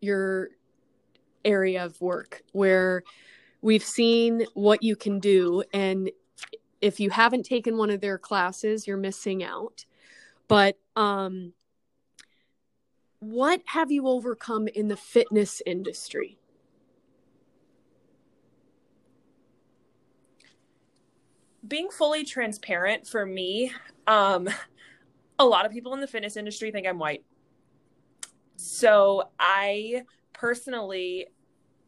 your area of work, where we've seen what you can do. And if you haven't taken one of their classes, you're missing out. But what have you overcome in the fitness industry? Being fully transparent for me, a lot of people in the fitness industry think I'm white. So I personally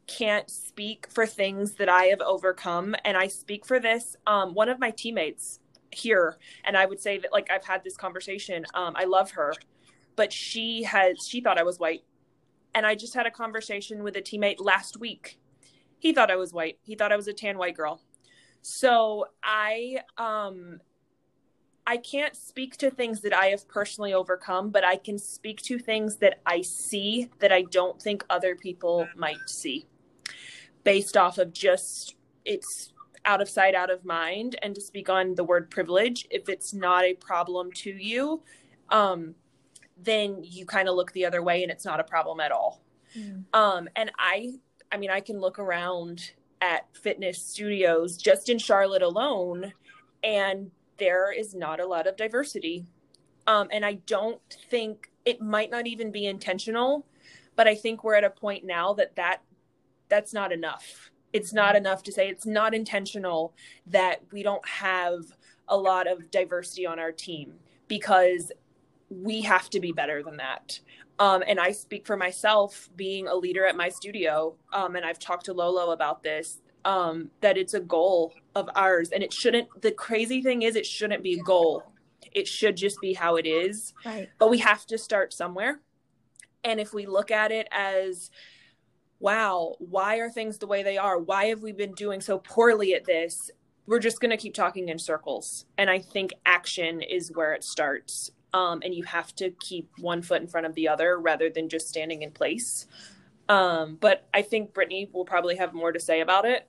can't speak for things that I have overcome. And I speak for this. One of my teammates here, and I would say that, like, I've had this conversation. I love her, but she thought I was white. And I just had a conversation with a teammate last week. He thought I was white. He thought I was a tan white girl. So I can't speak to things that I have personally overcome, but I can speak to things that I see that I don't think other people might see, based off of just, it's out of sight, out of mind. And to speak on the word privilege, if it's not a problem to you, then you kind of look the other way and it's not a problem at all. Mm. And I mean, I can look around at fitness studios just in Charlotte alone, and there is not a lot of diversity. And I don't think, it might not even be intentional, but I think we're at a point now that's not enough. It's not enough to say it's not intentional that we don't have a lot of diversity on our team, because we have to be better than that. And I speak for myself, being a leader at my studio, and I've talked to Lolo about this, that it's a goal of ours. And it shouldn't, the crazy thing is, it shouldn't be a goal. It should just be how it is. Right. But we have to start somewhere. And if we look at it as, wow, why are things the way they are? Why have we been doing so poorly at this? We're just going to keep talking in circles. And I think action is where it starts. And you have to keep one foot in front of the other rather than just standing in place. But I think Brittany will probably have more to say about it.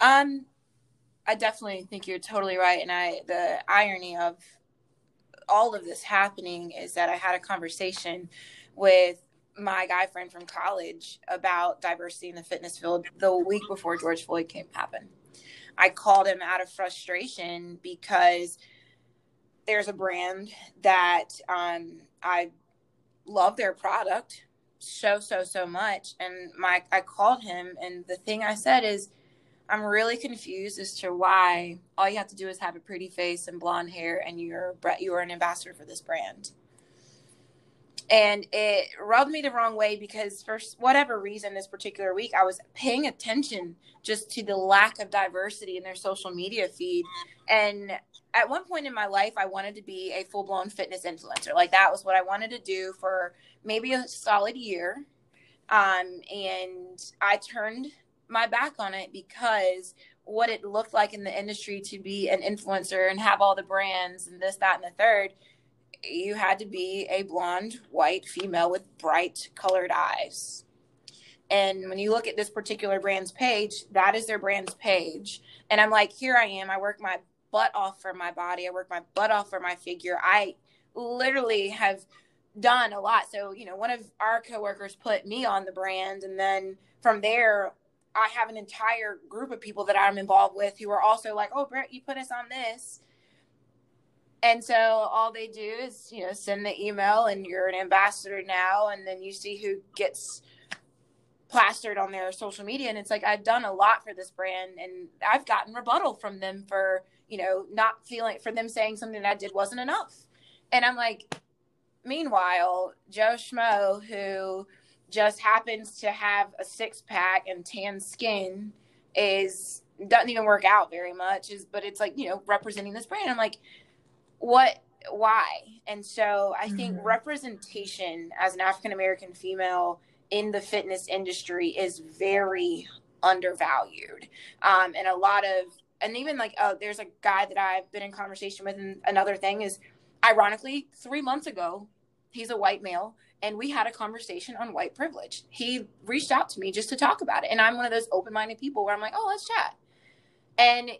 I definitely think you're totally right. And the irony of all of this happening is that I had a conversation with my guy friend from college about diversity in the fitness field the week before George Floyd happened. I called him out of frustration because there's a brand that I love their product so much. And I called him, and the thing I said is, I'm really confused as to why all you have to do is have a pretty face and blonde hair and you are an ambassador for this brand. And it rubbed me the wrong way because for whatever reason this particular week, I was paying attention just to the lack of diversity in their social media feed. And at one point in my life, I wanted to be a full-blown fitness influencer. Like, that was what I wanted to do for maybe a solid year. And I turned my back on it because what it looked like in the industry to be an influencer and have all the brands and this, that, and the third, you had to be a blonde, white female with bright colored eyes. And when you look at this particular brand's page, that is their brand's page. And I'm like, here I am. I work my butt off for my body. I work my butt off for my figure. I literally have done a lot. So, you know, one of our coworkers put me on the brand. And then from there, I have an entire group of people that I'm involved with who are also like, oh, Britt, you put us on this. And so all they do is, you know, send the email and you're an ambassador now. And then you see who gets plastered on their social media. And it's like, I've done a lot for this brand, and I've gotten rebuttal from them for, you know, not feeling, for them saying something that I did wasn't enough. And I'm like, meanwhile, Joe Schmo, who just happens to have a six pack and tan skin, doesn't even work out very much, but it's like, you know, representing this brand. I'm like, what, why? And so I think representation as an African American female in the fitness industry is very undervalued. And a lot of, and even like, there's a guy that I've been in conversation with. And another thing is, ironically, 3 months ago, he's a white male, and we had a conversation on white privilege. He reached out to me just to talk about it. And I'm one of those open-minded people where I'm like, oh, let's chat. And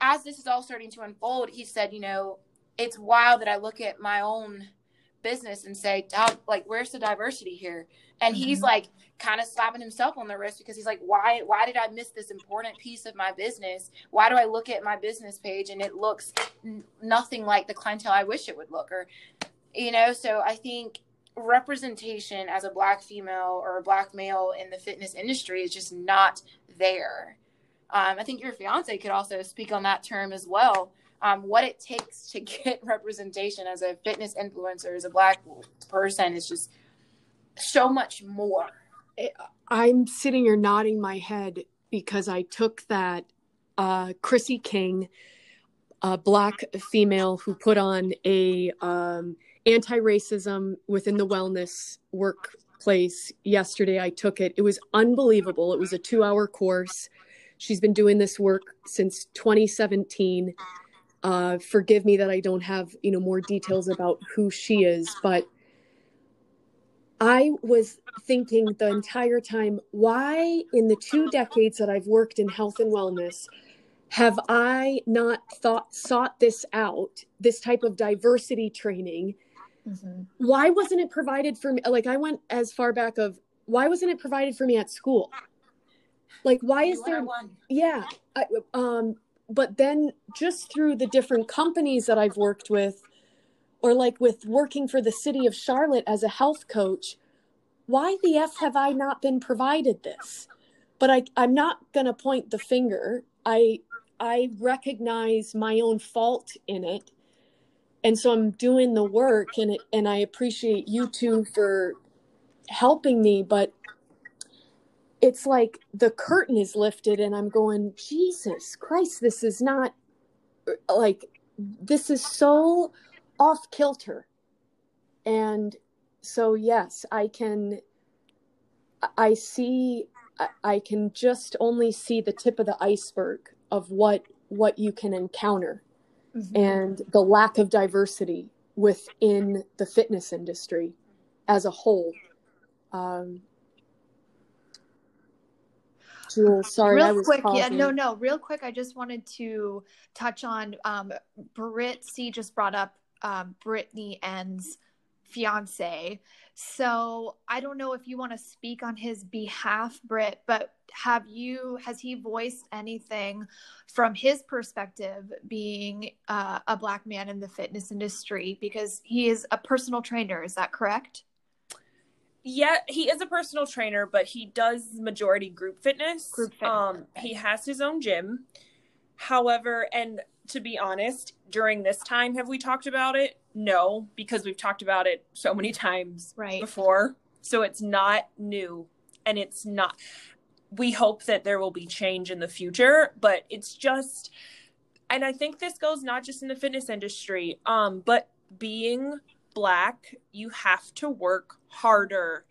as this is all starting to unfold, he said, you know, it's wild that I look at my own business and say, like, where's the diversity here? And he's like kind of slapping himself on the wrist because he's like, why did I miss this important piece of my business? Why do I look at my business page and it looks nothing like the clientele I wish it would look? Or, you know, so I think representation as a black female or a black male in the fitness industry is just not there. I think your fiance could also speak on that term as well. What it takes to get representation as a fitness influencer, as a black person, is just so much more. I'm sitting here nodding my head because I took that Chrissy King, a black female who put on a anti-racism within the wellness workplace yesterday. I took it. It was unbelievable. It was a 2-hour course. She's been doing this work since 2017. Forgive me that I don't have, you know, more details about who she is, but I was thinking the entire time, why in the 2 decades that I've worked in health and wellness have I not sought this out, this type of diversity training? Why wasn't it provided for me? Like, I went as far back of, why wasn't it provided for me at school? Like, why is there one? Yeah. But then just through the different companies that I've worked with, or like with working for the city of Charlotte as a health coach, why the F have I not been provided this? But I'm not going to point the finger. I recognize my own fault in it. And so I'm doing the work, and I appreciate you two for helping me, but it's like the curtain is lifted and I'm going, Jesus Christ, this is not like, this is so off kilter. And So yes, I can just only see the tip of the iceberg of what you can encounter, mm-hmm. and the lack of diversity within the fitness industry as a whole. Jewel, sorry, real I was quick, pausing. Yeah, no, real quick. I just wanted to touch on Britt C just brought up Brittany N's fiance. So I don't know if you want to speak on his behalf, Britt, but has he voiced anything from his perspective being a Black man in the fitness industry? Because he is a personal trainer, is that correct? Yeah, he is a personal trainer, but he does majority group fitness. Okay. He has his own gym. However, and to be honest, during this time, have we talked about it? No, because we've talked about it so many times before. So it's not new, and it's not. We hope that there will be change in the future, but it's just, and I think this goes not just in the fitness industry, but being Black, you have to work harder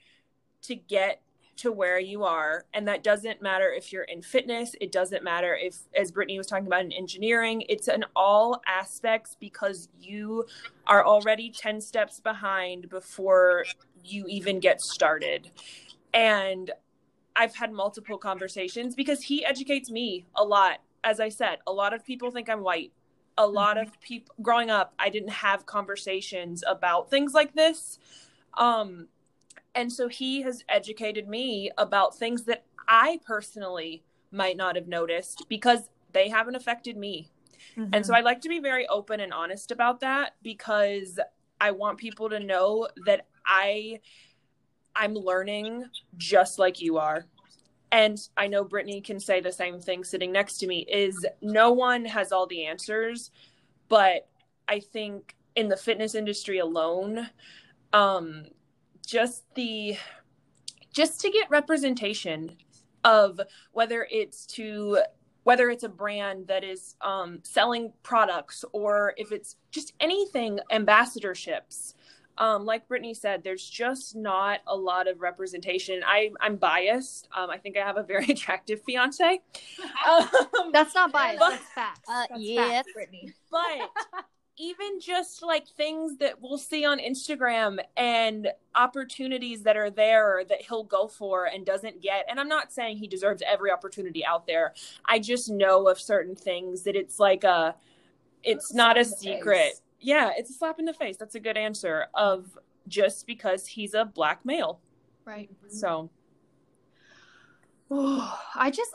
to get to where you are. And that doesn't matter if you're in fitness. It doesn't matter if, as Brittany was talking about, in engineering, it's in all aspects, because you are already 10 steps behind before you even get started. And I've had multiple conversations because he educates me a lot. As I said, a lot of people think I'm white. A lot of people growing up, I didn't have conversations about things like this. And so he has educated me about things that I personally might not have noticed because they haven't affected me. Mm-hmm. And so I like to be very open and honest about that, because I want people to know that I'm learning just like you are. And I know Brittany can say the same thing sitting next to me, is no one has all the answers. But I think in the fitness industry alone, just to get representation of whether it's a brand that is selling products, or if it's just anything, ambassadorships. Like Brittany said, there's just not a lot of representation. I'm biased. I think I have a very attractive fiance. That's not biased. That's facts. Yes, facts, Brittany. But even just like things that we'll see on Instagram and opportunities that are there that he'll go for and doesn't get. And I'm not saying he deserves every opportunity out there. I just know of certain things that it's like it's not a secret. Face. Yeah, it's a slap in the face. That's a good answer, of just because he's a Black male. Right. So.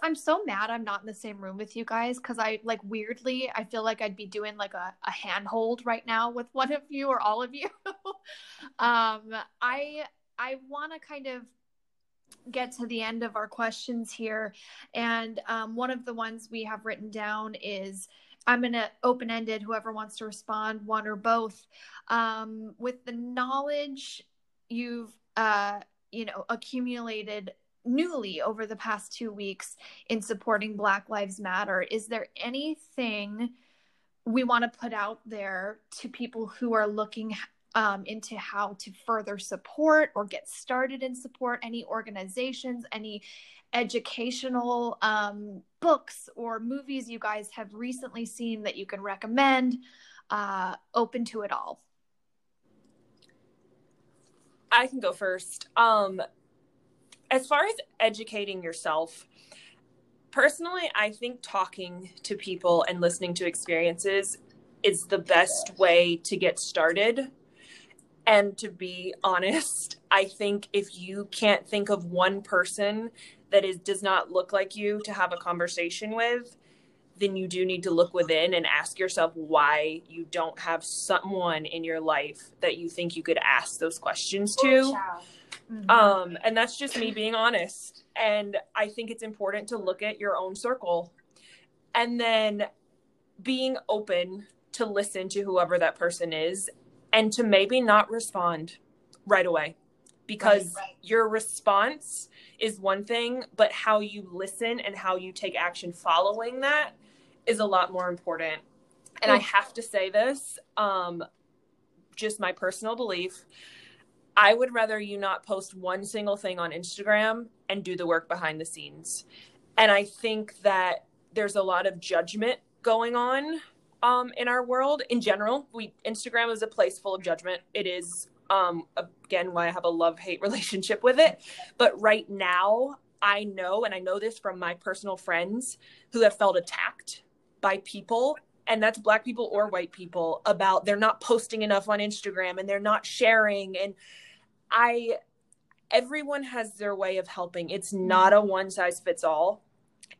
I'm so mad I'm not in the same room with you guys, because I feel like I'd be doing like a handhold right now with one of you or all of you. I want to kind of get to the end of our questions here. And one of the ones we have written down is, I'm going to open-ended, whoever wants to respond, one or both. With the knowledge you've, accumulated newly over the past 2 weeks in supporting Black Lives Matter, is there anything we want to put out there to people who are looking into how to further support or get started in support, any organizations, any educational books or movies you guys have recently seen that you can recommend? Open to it all. I can go first. As far as educating yourself, personally, I think talking to people and listening to experiences is the best way to get started. And to be honest, I think if you can't think of one person that does not look like you to have a conversation with, then you do need to look within and ask yourself why you don't have someone in your life that you think you could ask those questions to. Mm-hmm. And that's just me being honest. And I think it's important to look at your own circle, and then being open to listen to whoever that person is. And to maybe not respond right away, because your response is one thing, but how you listen and how you take action following that is a lot more important. And I have to say this, just my personal belief, I would rather you not post one single thing on Instagram and do the work behind the scenes. And I think that there's a lot of judgment going on in our world in general. Instagram is a place full of judgment. It is, again, why I have a love-hate relationship with it. But right now, I know, and I know this from my personal friends who have felt attacked by people, and that's Black people or white people, about they're not posting enough on Instagram and they're not sharing. And everyone has their way of helping. It's not a one size fits all.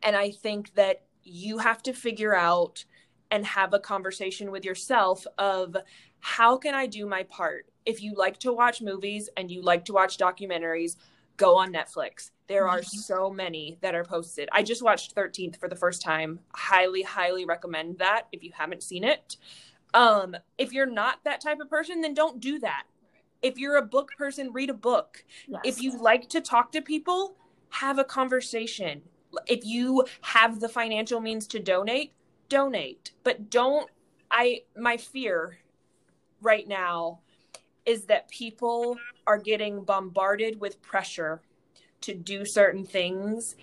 And I think that you have to figure out and have a conversation with yourself of, how can I do my part? If you like to watch movies and you like to watch documentaries, go on Netflix. There are so many that are posted. I just watched 13th for the first time. Highly, highly recommend that if you haven't seen it. If you're not that type of person, then don't do that. If you're a book person, read a book. Yes. If you like to talk to people, have a conversation. If you have the financial means to donate, donate. But don't, my fear right now is that people are getting bombarded with pressure to do certain things,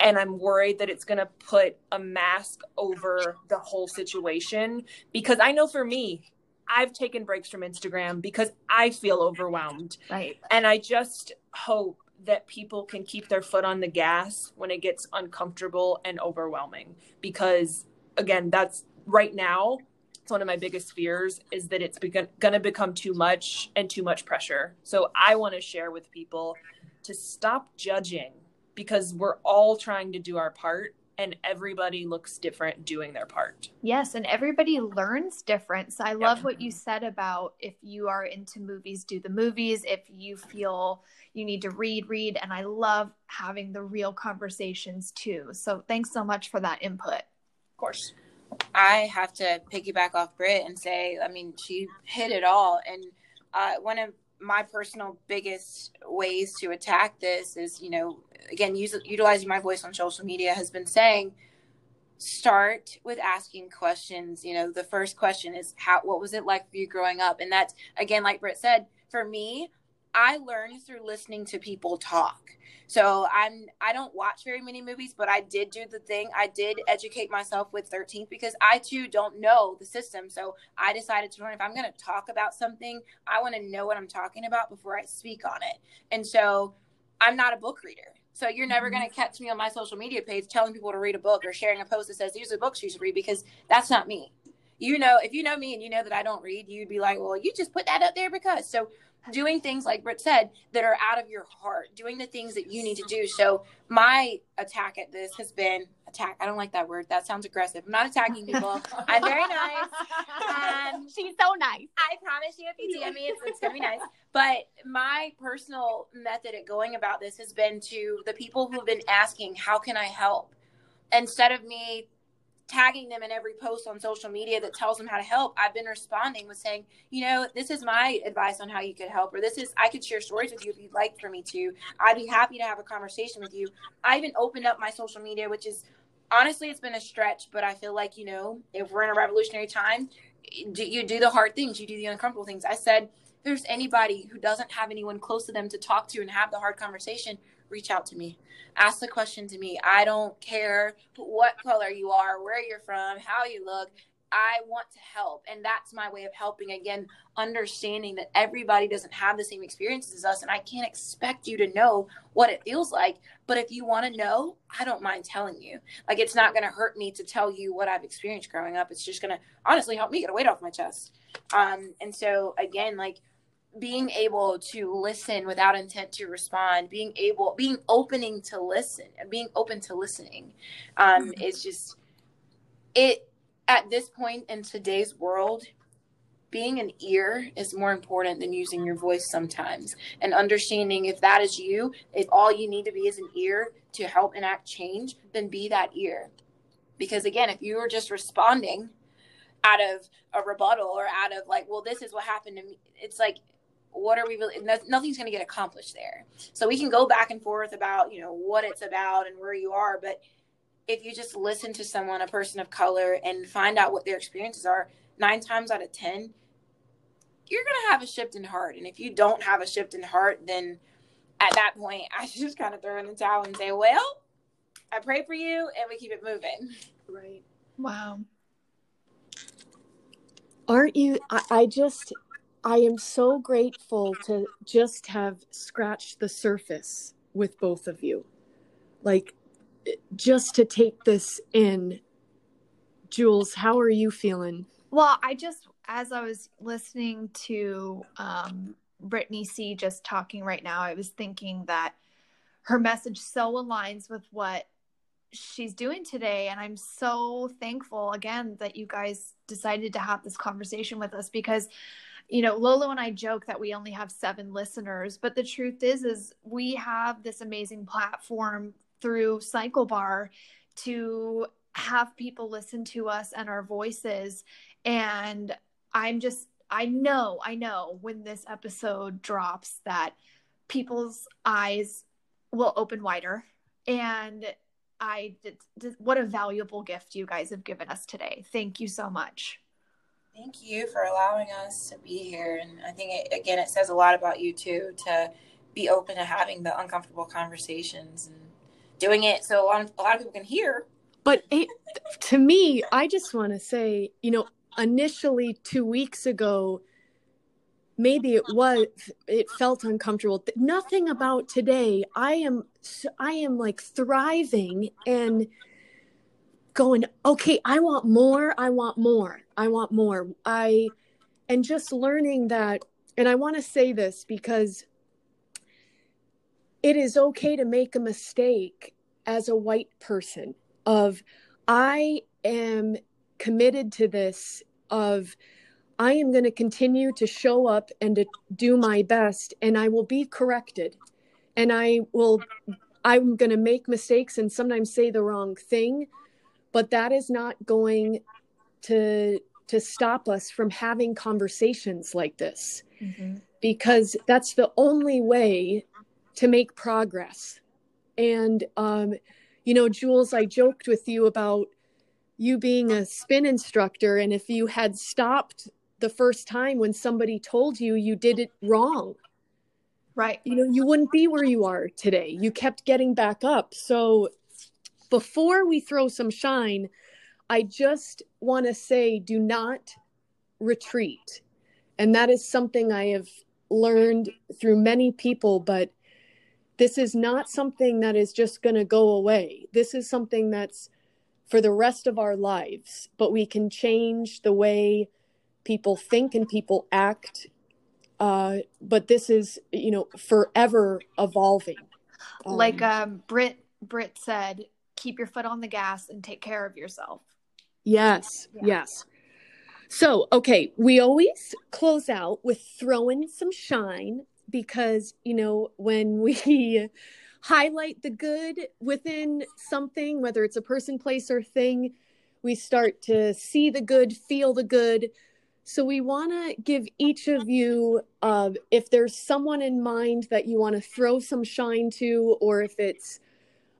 and I'm worried that it's going to put a mask over the whole situation, because I know for me, I've taken breaks from Instagram because I feel overwhelmed. Right. And I just hope that people can keep their foot on the gas when it gets uncomfortable and overwhelming, because again, that's right now, it's one of my biggest fears, is that it's going to become too much and too much pressure. So I want to share with people to stop judging, because we're all trying to do our part and everybody looks different doing their part. Yes. And everybody learns different. So I love what you said about, if you are into movies, do the movies. If you feel you need to read. And I love having the real conversations too. So thanks so much for that input. Of course. I have to piggyback off Britt and say, I mean, she hit it all. And one of my personal biggest ways to attack this is, you know, again, utilizing my voice on social media has been saying, start with asking questions. You know, the first question is, what was it like for you growing up? And that's, again, like Britt said, for me, I learned through listening to people talk. So I don't watch very many movies, but I did do the thing. I did educate myself with 13th, because I too don't know the system. So I decided to learn, if I'm going to talk about something, I want to know what I'm talking about before I speak on it. And so I'm not a book reader. So you're never going to catch me on my social media page telling people to read a book or sharing a post that says, these are the books you should read, because that's not me. You know, if you know me and you know that I don't read, you'd be like, well, you just put that up there because. So doing things, like Britt said, that are out of your heart, doing the things that you need to do. So my attack at this has been attack. I don't like that word. That sounds aggressive. I'm not attacking people. I'm very nice. She's so nice. I promise you, if you DM me, it's going to be nice. But my personal method at going about this has been to the people who've been asking, how can I help? Instead of me tagging them in every post on social media that tells them how to help, I've been responding with saying, you know, this is my advice on how you could help, or I could share stories with you if you'd like for me to. I'd be happy to have a conversation with you. I even opened up my social media, which is, honestly, it's been a stretch, but I feel like, you know, if we're in a revolutionary time, you do the hard things, you do the uncomfortable things. I said, if there's anybody who doesn't have anyone close to them to talk to and have the hard conversation, reach out to me, ask the question to me. I don't care what color you are, where you're from, how you look. I want to help. And that's my way of helping. Again, understanding that everybody doesn't have the same experiences as us. And I can't expect you to know what it feels like. But if you want to know, I don't mind telling you. Like, it's not going to hurt me to tell you what I've experienced growing up. It's just going to honestly help me get a weight off my chest. And so again, like, being able to listen without intent to respond, being open to listening. It's just, at this point in today's world, being an ear is more important than using your voice sometimes, and understanding if that is you, if all you need to be is an ear to help enact change, then be that ear. Because again, if you are just responding out of a rebuttal or out of like, well, this is what happened to me, it's like, what are we really, nothing's going to get accomplished there. So we can go back and forth about, you know, what it's about and where you are. But if you just listen to someone, a person of color, and find out what their experiences are, 9 times out of 10, you're going to have a shift in heart. And if you don't have a shift in heart, then at that point, I should just kind of throw in the towel and say, well, I pray for you, and we keep it moving. Right. Wow. Aren't you, I am so grateful to just have scratched the surface with both of you. Like, just to take this in. Jules, how are you feeling? Well, I just, as I was listening to Brittany C. just talking right now, I was thinking that her message so aligns with what she's doing today. And I'm so thankful, again, that you guys decided to have this conversation with us, because, you know, Lolo and I joke that we only have 7 listeners, but the truth is we have this amazing platform through Cycle Bar to have people listen to us and our voices. And I'm just, I know when this episode drops that people's eyes will open wider. And what a valuable gift you guys have given us today. Thank you so much. Thank you for allowing us to be here. And I think, it says a lot about you too, to be open to having the uncomfortable conversations and doing it so a lot of people can hear. But to me, I just want to say, you know, initially 2 weeks ago, maybe it felt uncomfortable. Nothing about today. I am like thriving and going, okay, I want more. And just learning that, and I want to say this because it is okay to make a mistake as a white person of, I am committed to this, of, I am going to continue to show up and to do my best, and I will be corrected. And I'm going to make mistakes and sometimes say the wrong thing, but that is not going to stop us from having conversations like this, mm-hmm. because that's the only way to make progress. And, you know, Jules, I joked with you about you being a spin instructor, and if you had stopped the first time when somebody told you you did it wrong, right? You know, you wouldn't be where you are today. You kept getting back up. So before we throw some shine, I just want to say, do not retreat. And that is something I have learned through many people, but this is not something that is just going to go away. This is something that's for the rest of our lives, but we can change the way people think and people act. But this is, you know, forever evolving. Like Britt said, keep your foot on the gas and take care of yourself. Yes, yeah. Yes. So, okay, we always close out with throwing some shine. Because, you know, when we highlight the good within something, whether it's a person, place, or thing, we start to see the good, feel the good. So we want to give each of you, if there's someone in mind that you want to throw some shine to, or if it's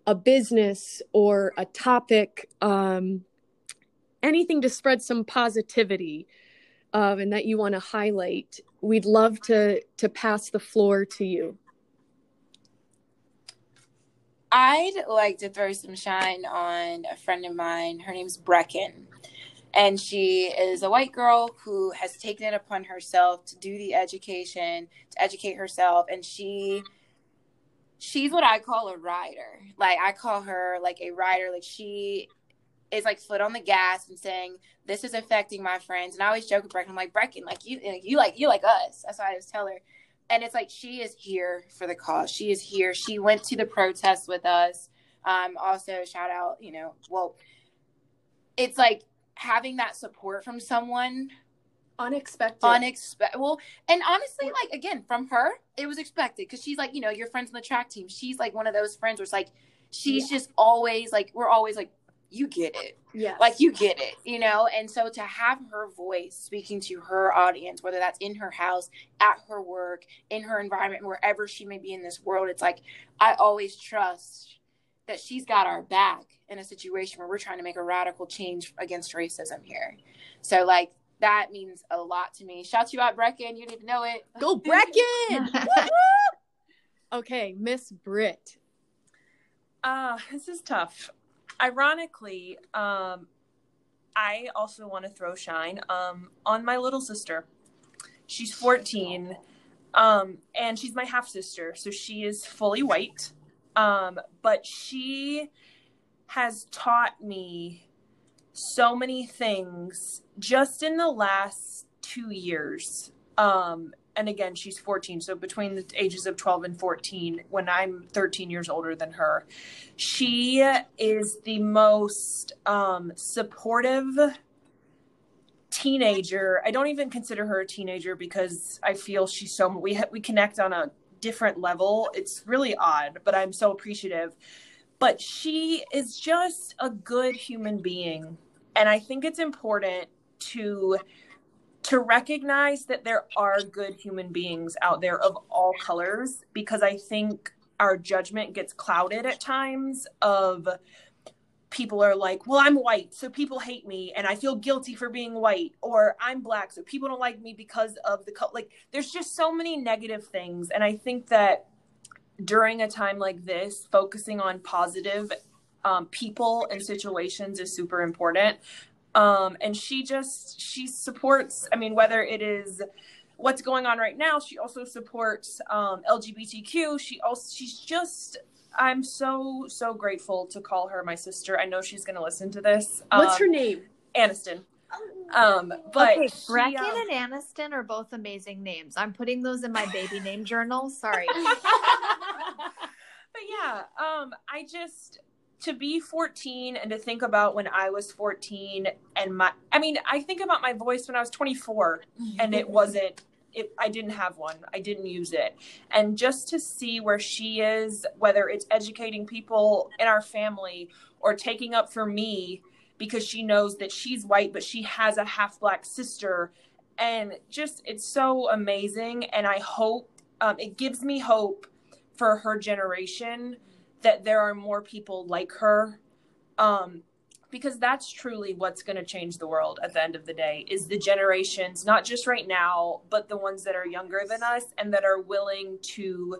a business or a topic, anything to spread some positivity, and that you want to highlight, we'd love to pass the floor to you. I'd like to throw some shine on a friend of mine. Her name's Breckin, and she is a white girl who has taken it upon herself to do the education, to educate herself. And she's what I call a rider. Like, I call her like a rider. Like, she is like foot on the gas and saying, this is affecting my friends. And I always joke with Breckin, I'm like, Breckin, like you like us. That's what I always tell her. And it's like, she is here for the cause. She is here. She went to the protest with us. Also shout out, you know, well, it's like having that support from someone. Unexpected. Well, and honestly, like, again, from her, it was expected. 'Cause she's like, you know, your friends on the track team. She's like one of those friends where it's like, she's just always like, we're always like, you get it. Yeah. Like, you get it, you know? And so to have her voice speaking to her audience, whether that's in her house, at her work, in her environment, wherever she may be in this world, it's like, I always trust that she's got our back in a situation where we're trying to make a radical change against racism here. So, like, that means a lot to me. Shout you out, Breckin. You didn't even know it. Go Breckin! Okay, Miss Britt. This is tough. Ironically, I also want to throw shine on my little sister. She's 14, and she's my half-sister, so she is fully white. But she has taught me so many things just in the last 2 years. And again, she's 14. So between the ages of 12 and 14, when I'm 13 years older than her, she is the most supportive teenager. I don't even consider her a teenager because I feel she's so, we connect on a different level. It's really odd, but I'm so appreciative. But she is just a good human being. And I think it's important to recognize that there are good human beings out there of all colors, because I think our judgment gets clouded at times of people are like, well, I'm white, so people hate me and I feel guilty for being white, or I'm black, so people don't like me because of the color. Like, there's just so many negative things. And I think that during a time like this, focusing on positive people and situations is super important. And she supports, I mean, whether it is what's going on right now, she also supports LGBTQ. She's just, I'm so, so grateful to call her my sister. I know she's going to listen to this. What's her name? Aniston. But okay, Breckin and Aniston are both amazing names. I'm putting those in my baby name journal. Sorry. But yeah, I just, to be 14 and to think about when I was 14 and I think about my voice when I was 24 and I didn't have one. I didn't use it. And just to see where she is, whether it's educating people in our family or taking up for me, because she knows that she's white, but she has a half black sister. And just, it's so amazing. And I hope, it gives me hope for her generation that there are more people like her. Because that's truly what's going to change the world at the end of the day, is the generations, not just right now, but the ones that are younger than us and that are willing to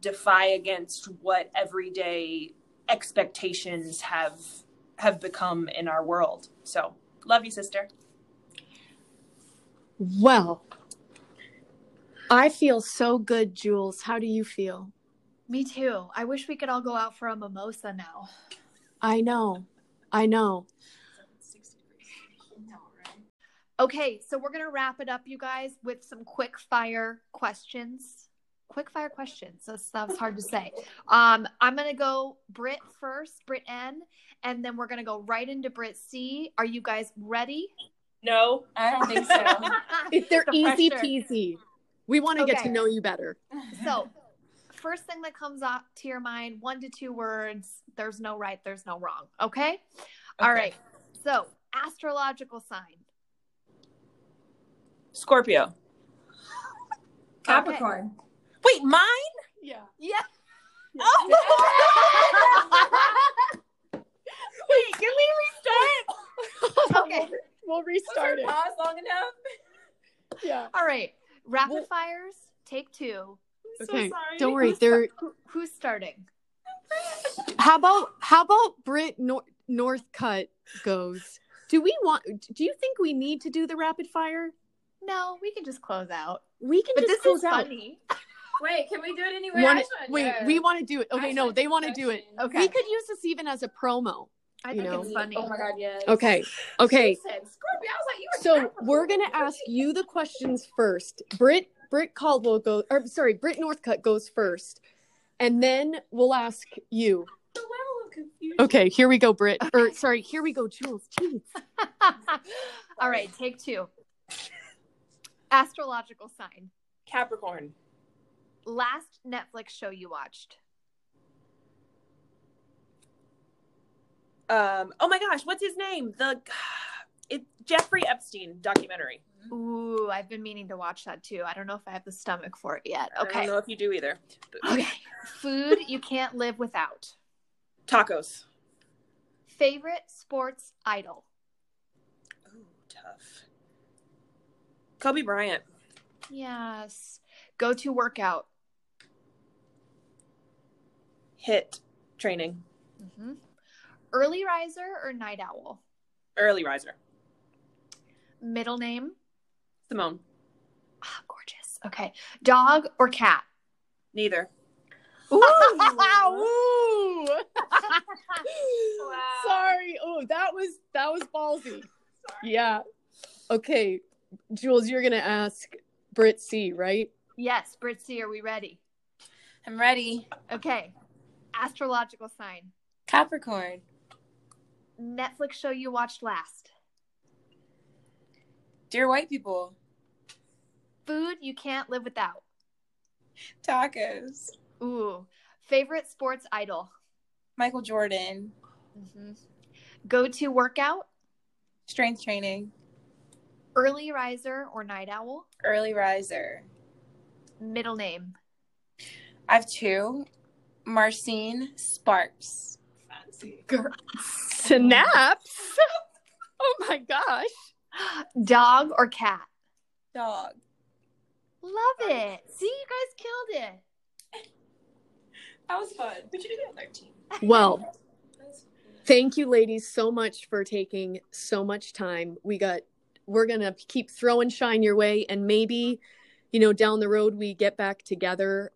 defy against what everyday expectations have become in our world. So love you, sister. Well, I feel so good, Jules. How do you feel? Me too. I wish we could all go out for a mimosa now. I know. Okay, so we're going to wrap it up, you guys, with some quick fire questions. That was hard to say. I'm going to go Britt first, Britt N, and then we're going to go right into Britt C. Are you guys ready? No, I don't think so. They're easy peasy. We want to get to know you better. So first thing that comes up to your mind, 1 to 2 words. There's no right, there's no wrong. Okay? All right. So astrological sign. Scorpio. Capricorn. Okay. Wait, mine? Yeah. Oh. Wait, can we restart? Okay, we'll restart it. Pause long enough. Yeah. All right, rapid fires. Take two. I'm okay. So sorry. Don't worry. Who's starting? How about Britt Northcutt goes? Do you think we need to do the rapid fire? No, we can just close out. But this is funny. Wait, can we do it anyway? We want to do it. Okay, no, they want to do it. Okay. We could use this even as a promo. I think it's funny. Oh my God, yes. Okay. She said, Scorpio. I was like, we're gonna ask you the questions first. Britt Northcutt goes first, and then we'll ask you. The level of confusion. Okay, here we go, Britt. Here we go, Jules. Jeez. All right, take two. Astrological sign. Capricorn. Last Netflix show you watched? Oh my gosh, what's his name? Jeffrey Epstein documentary. Ooh, I've been meaning to watch that too. I don't know if I have the stomach for it yet. Okay. I don't know if you do either. Okay. Food you can't live without. Tacos. Favorite sports idol. Ooh, tough. Kobe Bryant. Yes. Go-to workout. HIIT training. Mm-hmm. Early riser or night owl? Early riser. Middle name? Simone. Ah, gorgeous. Okay. Dog or cat? Neither. Ooh. Ooh. Wow. Sorry. Oh, that was ballsy. Sorry. Yeah. Okay. Jules, you're going to ask Britt C, right? Yes. Britt C, are we ready? I'm ready. Okay. Astrological sign. Capricorn. Netflix show you watched last. Dear White People. Food you can't live without. Tacos. Ooh. Favorite sports idol? Michael Jordan. Mm-hmm. Go-to workout? Strength training. Early riser or night owl? Early riser. Middle name? I have two. Marcine Sparks. Fancy. Girl. Snaps? Oh my gosh. Dog or cat? Dog. Love it. See, you guys killed it. That was fun. Did you do that 13? Well, thank you ladies so much for taking so much time. We're going to keep throwing shine your way, and maybe, down the road we get back together.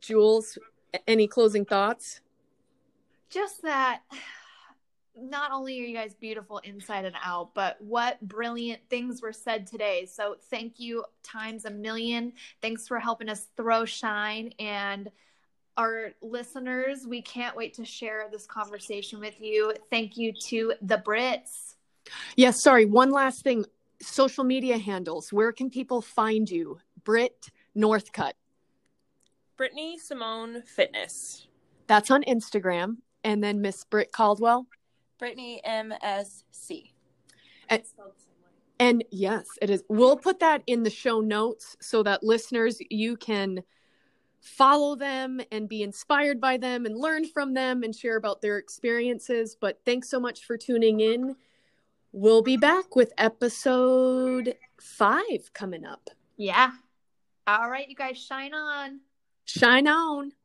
Jules, any closing thoughts? Just that not only are you guys beautiful inside and out, but what brilliant things were said today. So thank you times a million. Thanks for helping us throw shine. And our listeners, we can't wait to share this conversation with you. Thank you to the Brits. Yes. Yeah, sorry. One last thing. Social media handles. Where can people find you? Britt Northcutt. Brittany Simone Fitness. That's on Instagram. And then Miss Britt Caldwell. Brittany MSC. And yes, it is. We'll put that in the show notes so that listeners, you can follow them and be inspired by them and learn from them and share about their experiences. But thanks so much for tuning in. We'll be back with episode 5 coming up. Yeah. All right, you guys, shine on. Shine on.